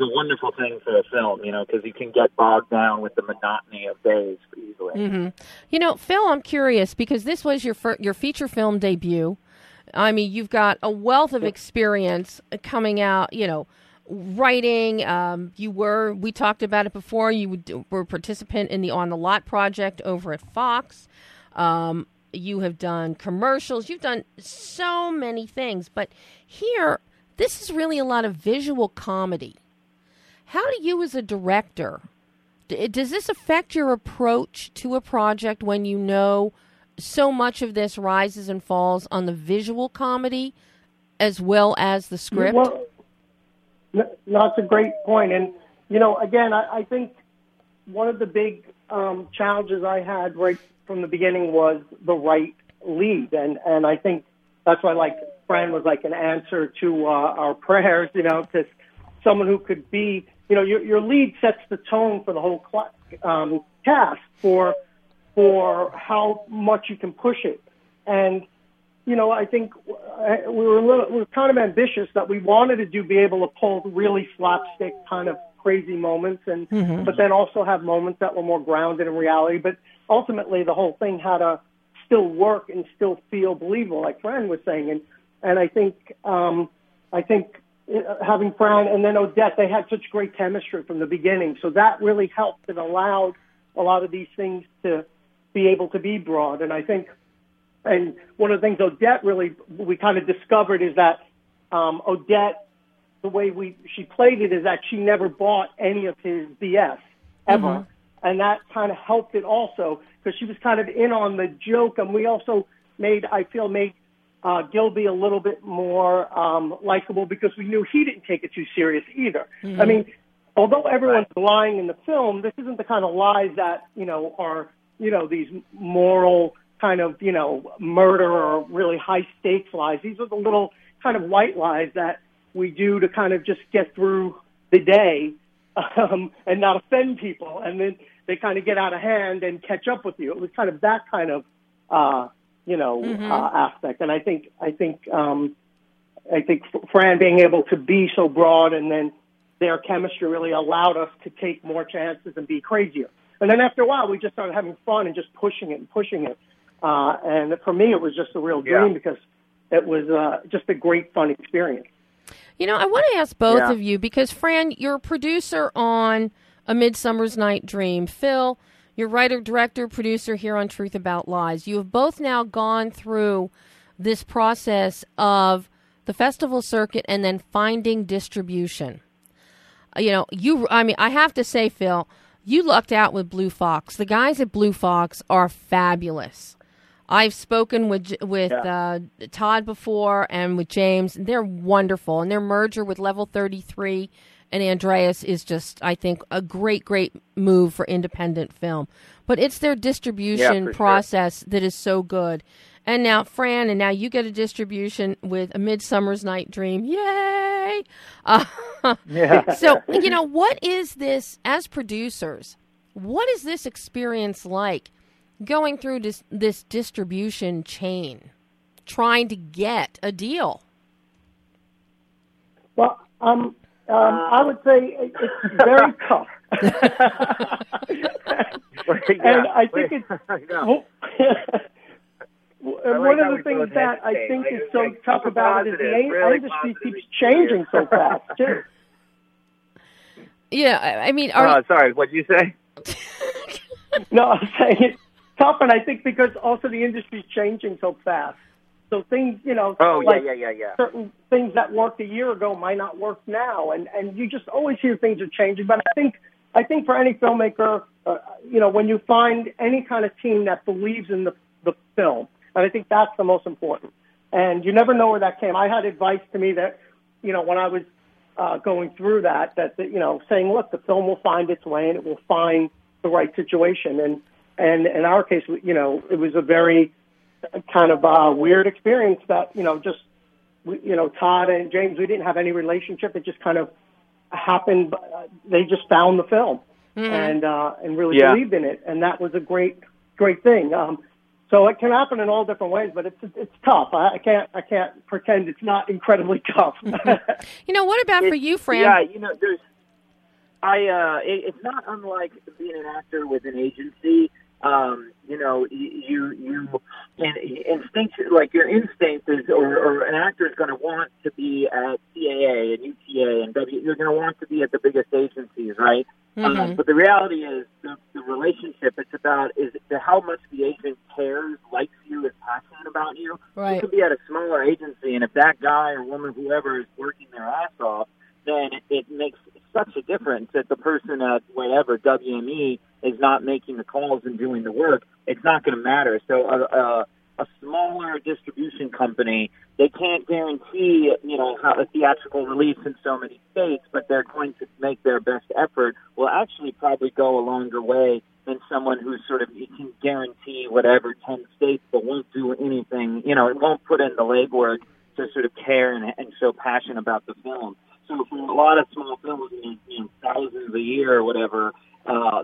a wonderful thing for a film, you know, because you can get bogged down with the monotony of days easily. Mm-hmm. You know, Phil, I'm curious because this was your feature film debut. I mean, you've got a wealth of experience coming out. You know, writing. We talked about it before. You were a participant in the On the Lot project over at Fox. You have done commercials. You've done so many things, but here. This is really a lot of visual comedy. How do you as a director, does this affect your approach to a project when you know so much of this rises and falls on the visual comedy as well as the script? Well, that's a great point. And, you know, again, I think one of the big challenges I had right from the beginning was the right lead. And I think that's why I like Fran was like an answer to our prayers, you know, because someone who could be, you know, your lead sets the tone for the whole cast for how much you can push it. And, you know, I think we were kind of ambitious that we wanted to be able to pull really slapstick kind of crazy moments, and mm-hmm. but then also have moments that were more grounded in reality. But ultimately, the whole thing had to still work and still feel believable, like Fran was saying. And I think having Fran and then Odette, they had such great chemistry from the beginning. So that really helped and allowed a lot of these things to be able to be brought. And I think, and one of the things Odette really, we kind of discovered is that Odette, the way she played it is that she never bought any of his BS ever. Mm-hmm. And that kind of helped it also because she was kind of in on the joke. And we also made Gilby a little bit more likable because we knew he didn't take it too serious either. Mm-hmm. I mean, although everyone's lying in the film, this isn't the kind of lies that, you know, are, you know, these moral kind of, you know, murder or really high-stakes lies. These are the little kind of white lies that we do to kind of just get through the day and not offend people. And then they kind of get out of hand and catch up with you. It was kind of that kind of... you know, mm-hmm. Aspect. And I think Fran being able to be so broad and then their chemistry really allowed us to take more chances and be crazier. And then after a while, we just started having fun and just pushing it and pushing it. And for me, it was just a real dream because it was just a great, fun experience. You know, I want to ask both of you because, Fran, you're a producer on A Midsummer's Night Dream. Phil, you're writer, director, producer here on Truth About Lies. You have both now gone through this process of the festival circuit and then finding distribution. You know, I mean, I have to say, Phil, you lucked out with Blue Fox. The guys at Blue Fox are fabulous. I've spoken with Todd before and with James. They're wonderful. And their merger with Level 33 and Andreas is just, I think, a great, great move for independent film. But it's their distribution process that is so good. And now, Fran, and now you get a distribution with A Midsummer's Night Dream. Yay! So, you know, what is this, as producers, what is this experience like? Going through this distribution chain, trying to get a deal. Well, I would say it's very tough, and I think it's one of the things that I think is so tough about it is the industry keeps changing so fast too. Yeah, I mean, sorry, what did you say? No, I'm saying it's tough, and I think because also the industry's changing so fast. So things, you know, certain things that worked a year ago might not work now, and you just always hear things are changing. But I think for any filmmaker, you know, when you find any kind of team that believes in the film, and I think that's the most important. And you never know where that came. I had advice to me that, you know, when I was going through that, you know, saying, look, the film will find its way, and it will find the right situation. And in our case, you know, it was a very kind of weird experience that, you know, just, you know, Todd and James, we didn't have any relationship. It just kind of happened. They just found the film and really believed in it. And that was a great, great thing. So it can happen in all different ways, but it's tough. I can't pretend it's not incredibly tough. You know, what about for you, Fran? Yeah, you know, it's not unlike being an actor with an agency. You know, your instinct is, or an actor is going to want to be at CAA and UTA and you're going to want to be at the biggest agencies, right? Mm-hmm. But the reality is the relationship it's about is how much the agent cares, likes you, is passionate about you. Right. You could be at a smaller agency, and if that guy or woman, whoever, is working their ass off, then it makes such a difference that the person at whatever WME is not making the calls and doing the work. It's not going to matter. So a smaller distribution company, they can't guarantee, you know, a theatrical release in so many states, but they're going to make their best effort. Will actually probably go a longer way than someone who sort of you can guarantee whatever 10 states, but won't do anything. You know, it won't put in the legwork to sort of care and show passion about the film. So for a lot of small films, you know, thousands a year or whatever,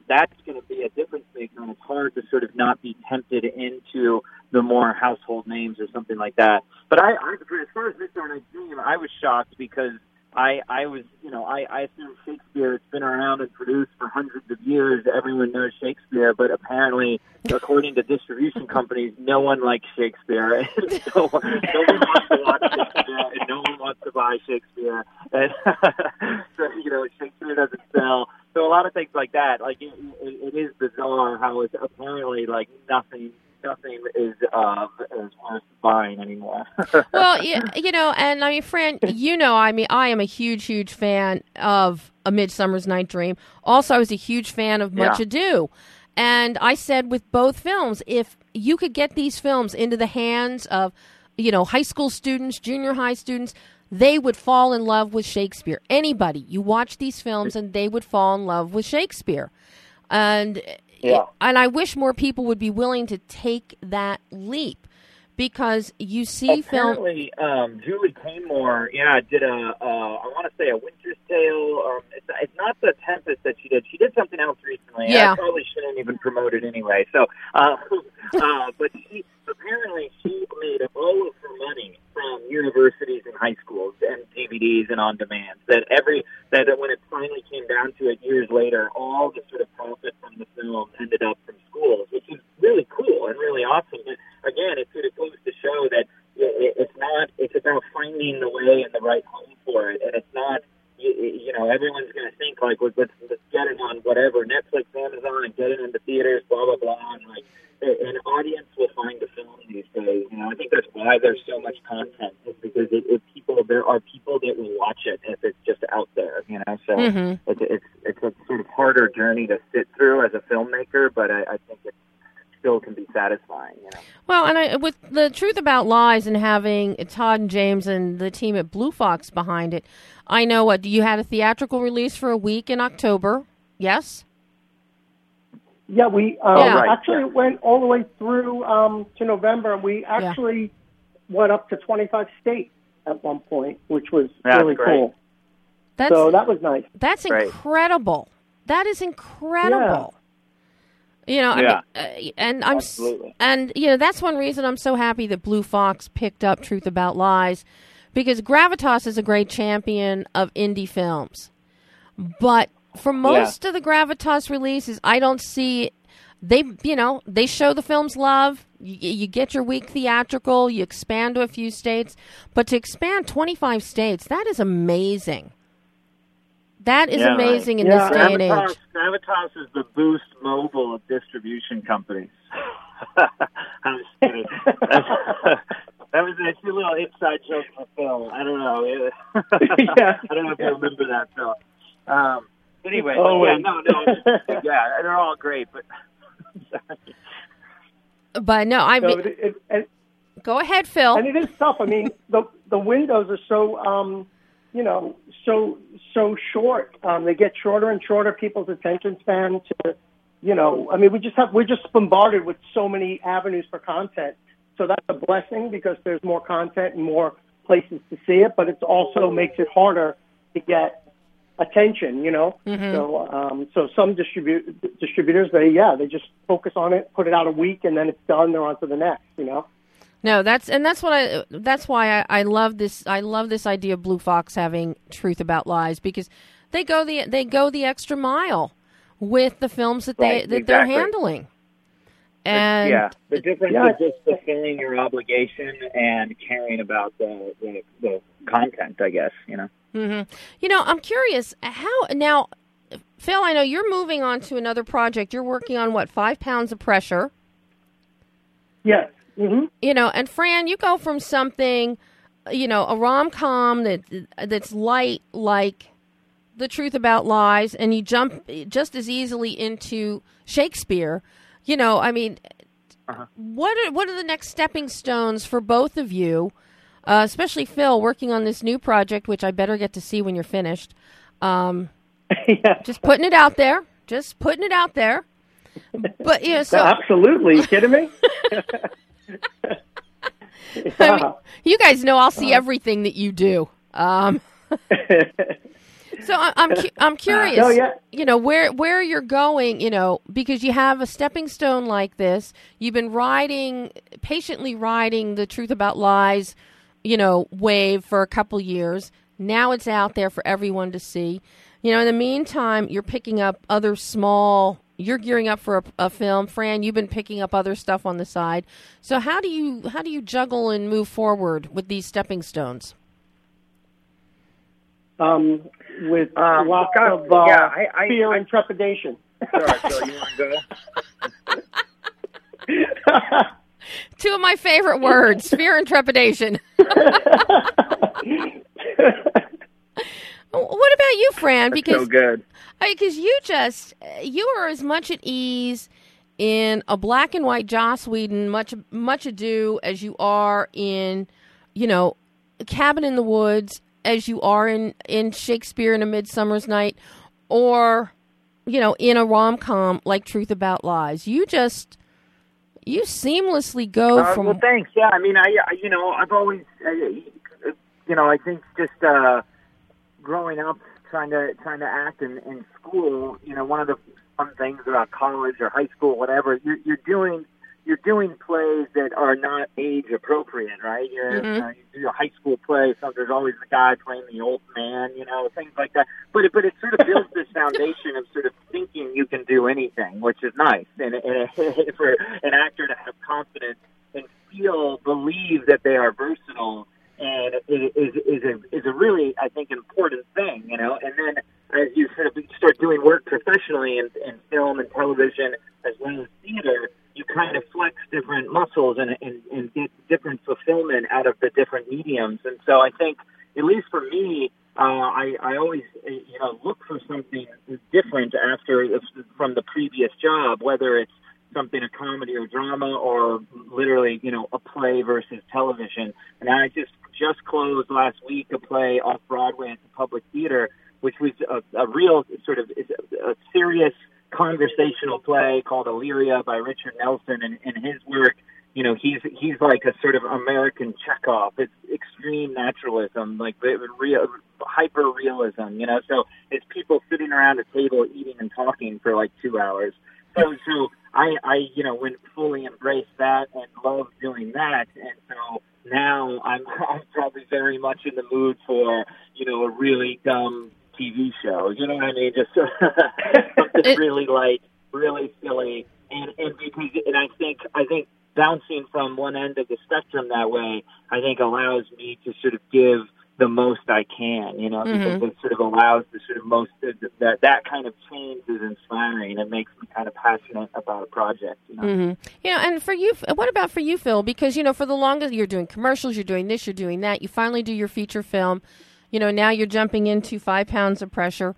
that's going to be a difference maker, and it's hard to sort of not be tempted into the more household names or something like that. But I as far as Midsummer Night's Dream, I was shocked because I was, you know, I assume Shakespeare has been around and produced for hundreds of years. Everyone knows Shakespeare, but apparently, according to distribution companies, no one likes Shakespeare. And so no one wants to watch Shakespeare, and no one wants to buy Shakespeare. And so, you know, Shakespeare doesn't sell. So a lot of things like that. Like, it is bizarre how it's apparently, like, nothing is worth buying anymore. Well, you know, and I mean, Fran, you know, I mean, I am a huge, huge fan of A Midsummer's Night Dream. Also, I was a huge fan of Much Ado. And I said with both films, if you could get these films into the hands of, you know, high school students, junior high students, they would fall in love with Shakespeare. Anybody, you watch these films and they would fall in love with Shakespeare. And I wish more people would be willing to take that leap, because you see apparently, Julie Taymor, did I want to say A Winter's Tale. It's not The Tempest that she did. She did something else recently. Yeah. I probably shouldn't even promote it anyway. So, but she made all of her money from universities and high schools and DVDs and on demand. That when it finally came down to it years later, all the sort of profit from the film ended up from schools, which is really cool and really awesome. But again, it goes to show that it's about finding the way and the right home for it. And it's not, everyone's going to think, like, let's get it on whatever, Netflix, Amazon, and get it into theaters, blah, blah, blah. And, like, an audience will find a film these days. I think that's why there's so much content, is because there are people that will watch it if it's just out there, So mm-hmm. it's a sort of harder journey to sit through as a filmmaker, but I think it's still can be satisfying. Well, and with The Truth About Lies and having Todd and James and the team at Blue Fox behind it, I know you had a theatrical release for a week in October, yes? Yeah, we actually went all the way through to November, and we actually went up to 25 states at one point, which was really cool. So that was nice. That's incredible. That is incredible. Yeah. That's one reason I'm so happy that Blue Fox picked up Truth About Lies, because Gravitas is a great champion of indie films. But for most of the Gravitas releases, I don't see they show the film's love. You get your week theatrical, you expand to a few states, but to expand 25 states, that is amazing. That is amazing in this day and age. Gravitas is the Boost Mobile of distribution companies. I'm just kidding. That's a little inside joke for Phil. I don't know. I don't know if you remember that, Phil. Anyway, they're all great. Go ahead, Phil. And it is tough. I mean, the windows are so... so short. They get shorter and shorter. People's attention span we're just bombarded with so many avenues for content. So that's a blessing because there's more content and more places to see it, but it also makes it harder to get attention, Mm-hmm. So some distributors, they just focus on it, put it out a week, and then it's done. They're on to the next, No, that's why I love this. I love this idea of Blue Fox having Truth About Lies, because they go the extra mile with the films that they're handling. And the difference is just fulfilling your obligation and caring about the content, I guess. Mm-hmm. I'm curious how now, Phil. I know you're moving on to another project. You're working on 5 pounds of pressure. Yes. Mm-hmm. And Fran, you go from something, a rom-com that's light, like The Truth About Lies, and you jump just as easily into Shakespeare. What are the next stepping stones for both of you, especially Phil, working on this new project, which I better get to see when you're finished. Just putting it out there. But absolutely. Are you kidding me? I mean, you guys know I'll see everything that you do. So I'm curious, where you're going, because you have a stepping stone like this. You've been patiently riding the Truth About Lies, wave for a couple years. Now it's out there for everyone to see. In the meantime, you're picking up other small. You're gearing up for a film, Fran. You've been picking up other stuff on the side. So how do you juggle and move forward with these stepping stones? With lots of fear and trepidation. Sorry, Phil, you want to go? Two of my favorite words: fear and trepidation. What about you, Fran? That's so good. Because you are as much at ease in a black and white Joss Whedon, Much Ado, as you are in, Cabin in the Woods, as you are in Shakespeare in A Midsummer's Night, or, in a rom-com like Truth About Lies. You seamlessly go from... Well, thanks. Yeah, I mean, I've always, I think just growing up, trying to act in school, one of the fun things about college or high school, whatever, you're doing you're doing plays that are not age appropriate, right? You do a high school play, so there's always the guy playing the old man, you know, things like that. But it sort of builds this foundation of sort of thinking you can do anything, which is nice, and for an actor to have confidence and believe that they are versatile, and it is a really, I think, important thing, you know. And then as you sort of start doing work professionally in film and television as well as theater, you kind of flex different muscles and get different fulfillment out of the different mediums. And so I think, at least for me, I always, you know, look for something different after from the previous job, whether it's something, a comedy or drama, or literally, you know, a play versus television. And I just closed last week a play off Broadway at the Public Theater, which was a real sort of a serious conversational play called Illyria by Richard Nelson, and his work, you know, he's like a sort of American Chekhov. It's extreme naturalism, like real hyper realism, you know. So it's people sitting around a table eating and talking for like 2 hours. So I you know, went fully embraced that and loved doing that, and so now I'm probably very much in the mood for, you know, a really dumb TV show. You know what I mean? Just something really light, really silly, and because, and I think bouncing from one end of the spectrum that way, I think allows me to sort of give the most I can, you know, because it sort of allows the sort of most, that kind of change is inspiring and makes me kind of passionate about a project, you know. Yeah, and for you, what about for you, Phil? Because, you know, for the longest, you're doing commercials, you're doing this, you're doing that, you finally do your feature film, you know, now you're jumping into 5 pounds of pressure.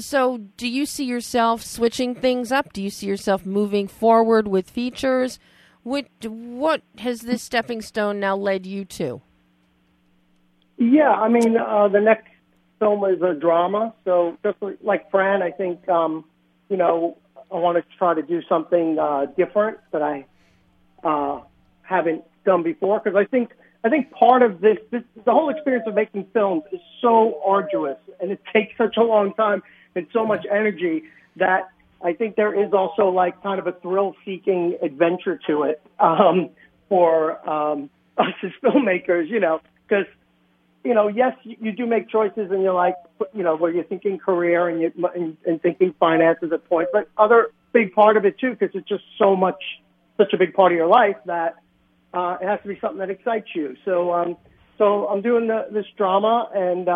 So do you see yourself switching things up? Do you see yourself moving forward with features? What has this stepping stone now led you to? Yeah, I mean, the next film is a drama. So just like Fran, I think, you know, I want to try to do something different that I haven't done before. Because I think part of this, the whole experience of making films is so arduous, and it takes such a long time and so much energy that I think there is also like kind of a thrill-seeking adventure to it for us as filmmakers, you know, because, you know, yes, you do make choices, and you're like, you know, where you're thinking career and thinking finances at point, but other big part of it too, because it's just such a big part of your life that it has to be something that excites you. So, so I'm doing this drama, and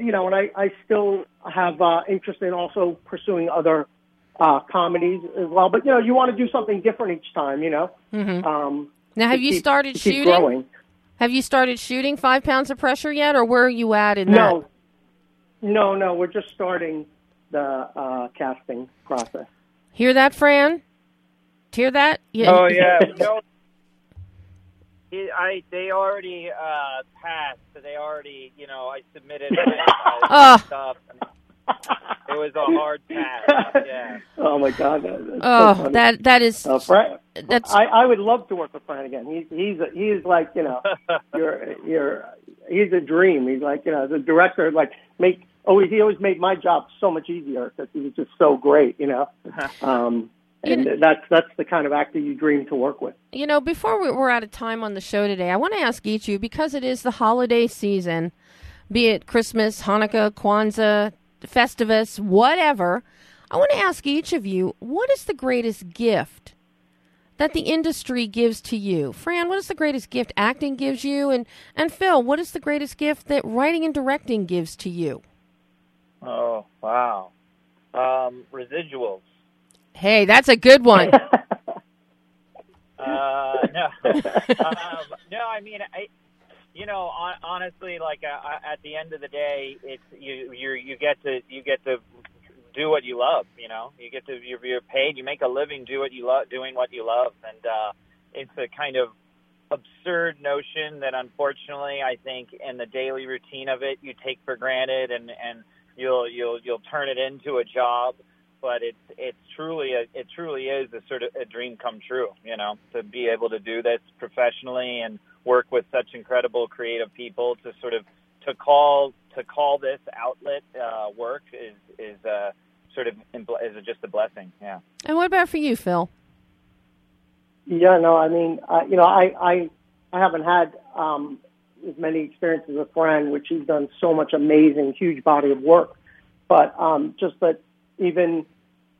you know, and I still have interest in also pursuing other comedies as well. But you know, you want to do something different each time, you know. Now, have you started shooting? Growing. Have you started shooting 5 pounds of pressure yet, or where are you at in that? No, we're just starting the casting process. Hear that, Fran? Hear that? Yeah. Oh, yeah. No, they already passed, so they already, you know, I submitted my stuff. It was a hard pass. Yeah. Oh my God. So that is. That's. I would love to work with Flanagan. He's like, you know, he's a dream. He's like, you know, the director he always made my job so much easier because he was just so great, you know. And that's the kind of actor you dream to work with. You know, before we're out of time on the show today, I want to ask each of you, because it is the holiday season, be it Christmas, Hanukkah, Kwanzaa, Festivus, whatever, I want to ask each of you, what is the greatest gift that the industry gives to you? Fran, what is the greatest gift acting gives you? And Phil, what is the greatest gift that writing and directing gives to you? Oh, wow. Residuals. Hey, that's a good one. No, I mean, you know, honestly, like at the end of the day, it's you get to do what you love. You know, you're paid. You make a living doing what you love, and it's a kind of absurd notion that, unfortunately, I think in the daily routine of it, you take for granted, and you'll turn it into a job. But it truly is a sort of a dream come true, you know, to be able to do this professionally and work with such incredible creative people to sort of to call this outlet work is just a blessing. Yeah. And what about for you, Phil? Yeah, no, I mean, I haven't had as many experiences with Fran, which she's done so much amazing, huge body of work. But just that even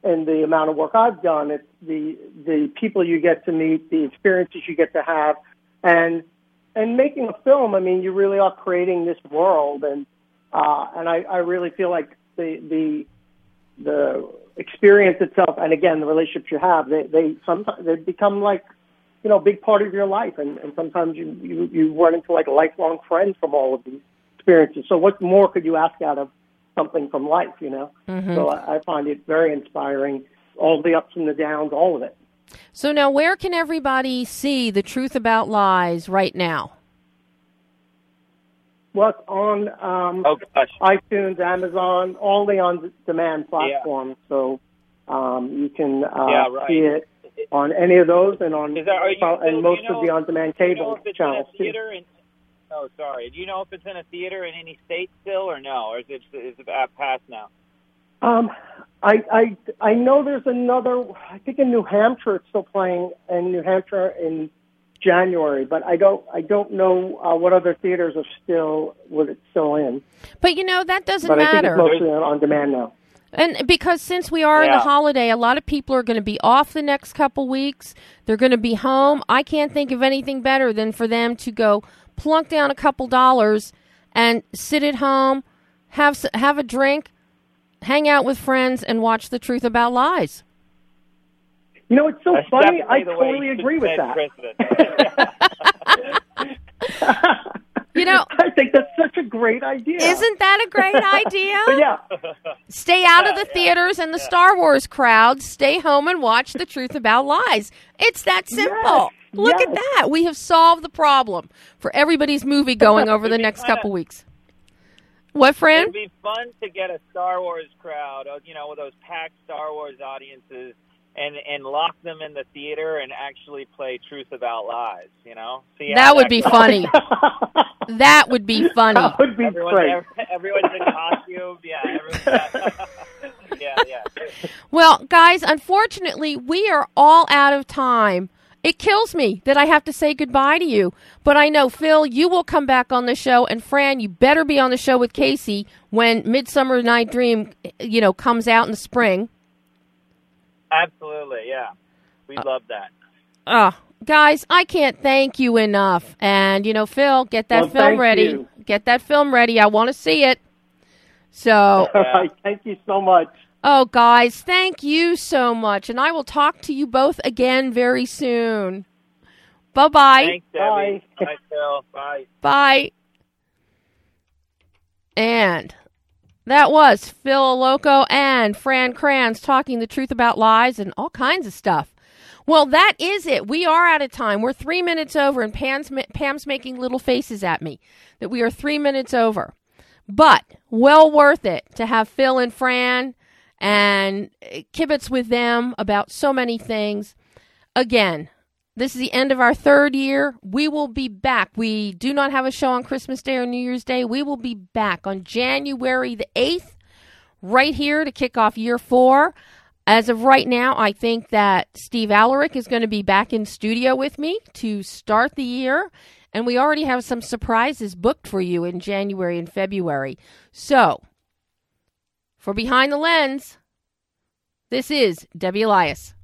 in the amount of work I've done, it's the people you get to meet, the experiences you get to have, and making a film, I mean, you really are creating this world, and I really feel like the experience itself, and again, the relationships you have, they sometimes they become like, you know, a big part of your life, and sometimes you run into like lifelong friends from all of these experiences. So what more could you ask out of something from life, you know? Mm-hmm. So I find it very inspiring, all the ups and the downs, all of it. So now where can everybody see The Truth About Lies right now? Well, it's on iTunes, Amazon, all the on-demand platforms. Yeah. So you can see it on any of those and on most of the on-demand cable channels. Do you know if it's in a theater in any state still or no? Or is it past now? I know there's another, I think in New Hampshire it's still playing in New Hampshire in January, but I don't know what other theaters are still, what it's still in. But you know, that doesn't matter. I think it's mostly on demand now. And because since we are in the holiday, a lot of people are going to be off the next couple weeks. They're going to be home. I can't think of anything better than for them to go plunk down a couple dollars and sit at home, have a drink, hang out with friends, and watch The Truth About Lies. You know, it's so funny. I totally agree with that. You know, I think that's such a great idea. Isn't that a great idea? Yeah. Stay out of the theaters and the Star Wars crowd. Stay home and watch The Truth About Lies. It's that simple. Yes. Look at that. We have solved the problem for everybody's movie going over the next couple weeks. What, Fran? It'd be fun to get a Star Wars crowd, you know, with those packed Star Wars audiences, and lock them in the theater and actually play Truth About Lies, you know? That would be funny. That would be funny. That would be great. Everyone's in costume. Yeah. Well, guys, unfortunately, we are all out of time. It kills me that I have to say goodbye to you. But I know, Phil, you will come back on the show. And, Fran, you better be on the show with Casey when Midsummer's Night Dream, you know, comes out in the spring. Absolutely, yeah. We love that. Guys, I can't thank you enough. And, you know, Phil, get that film ready. Get that film ready. I want to see it. So, thank you so much. Oh, guys, thank you so much. And I will talk to you both again very soon. Bye-bye. Thanks, Debbie. Bye. Bye, Phil. Bye. Bye. And that was Phil Allocca and Fran Kranz talking The Truth About Lies and all kinds of stuff. Well, that is it. We are out of time. We're 3 minutes over, and Pam's making little faces at me that we are 3 minutes over. But well worth it to have Phil and Fran and kibitz with them about so many things. Again, this is the end of our third year. We will be back. We do not have a show on Christmas Day or New Year's Day. We will be back on January the 8th right here to kick off year four. As of right now, I think that Steve Alaric is going to be back in studio with me to start the year. And we already have some surprises booked for you in January and February. So, for Behind the Lens, this is Debbie Elias.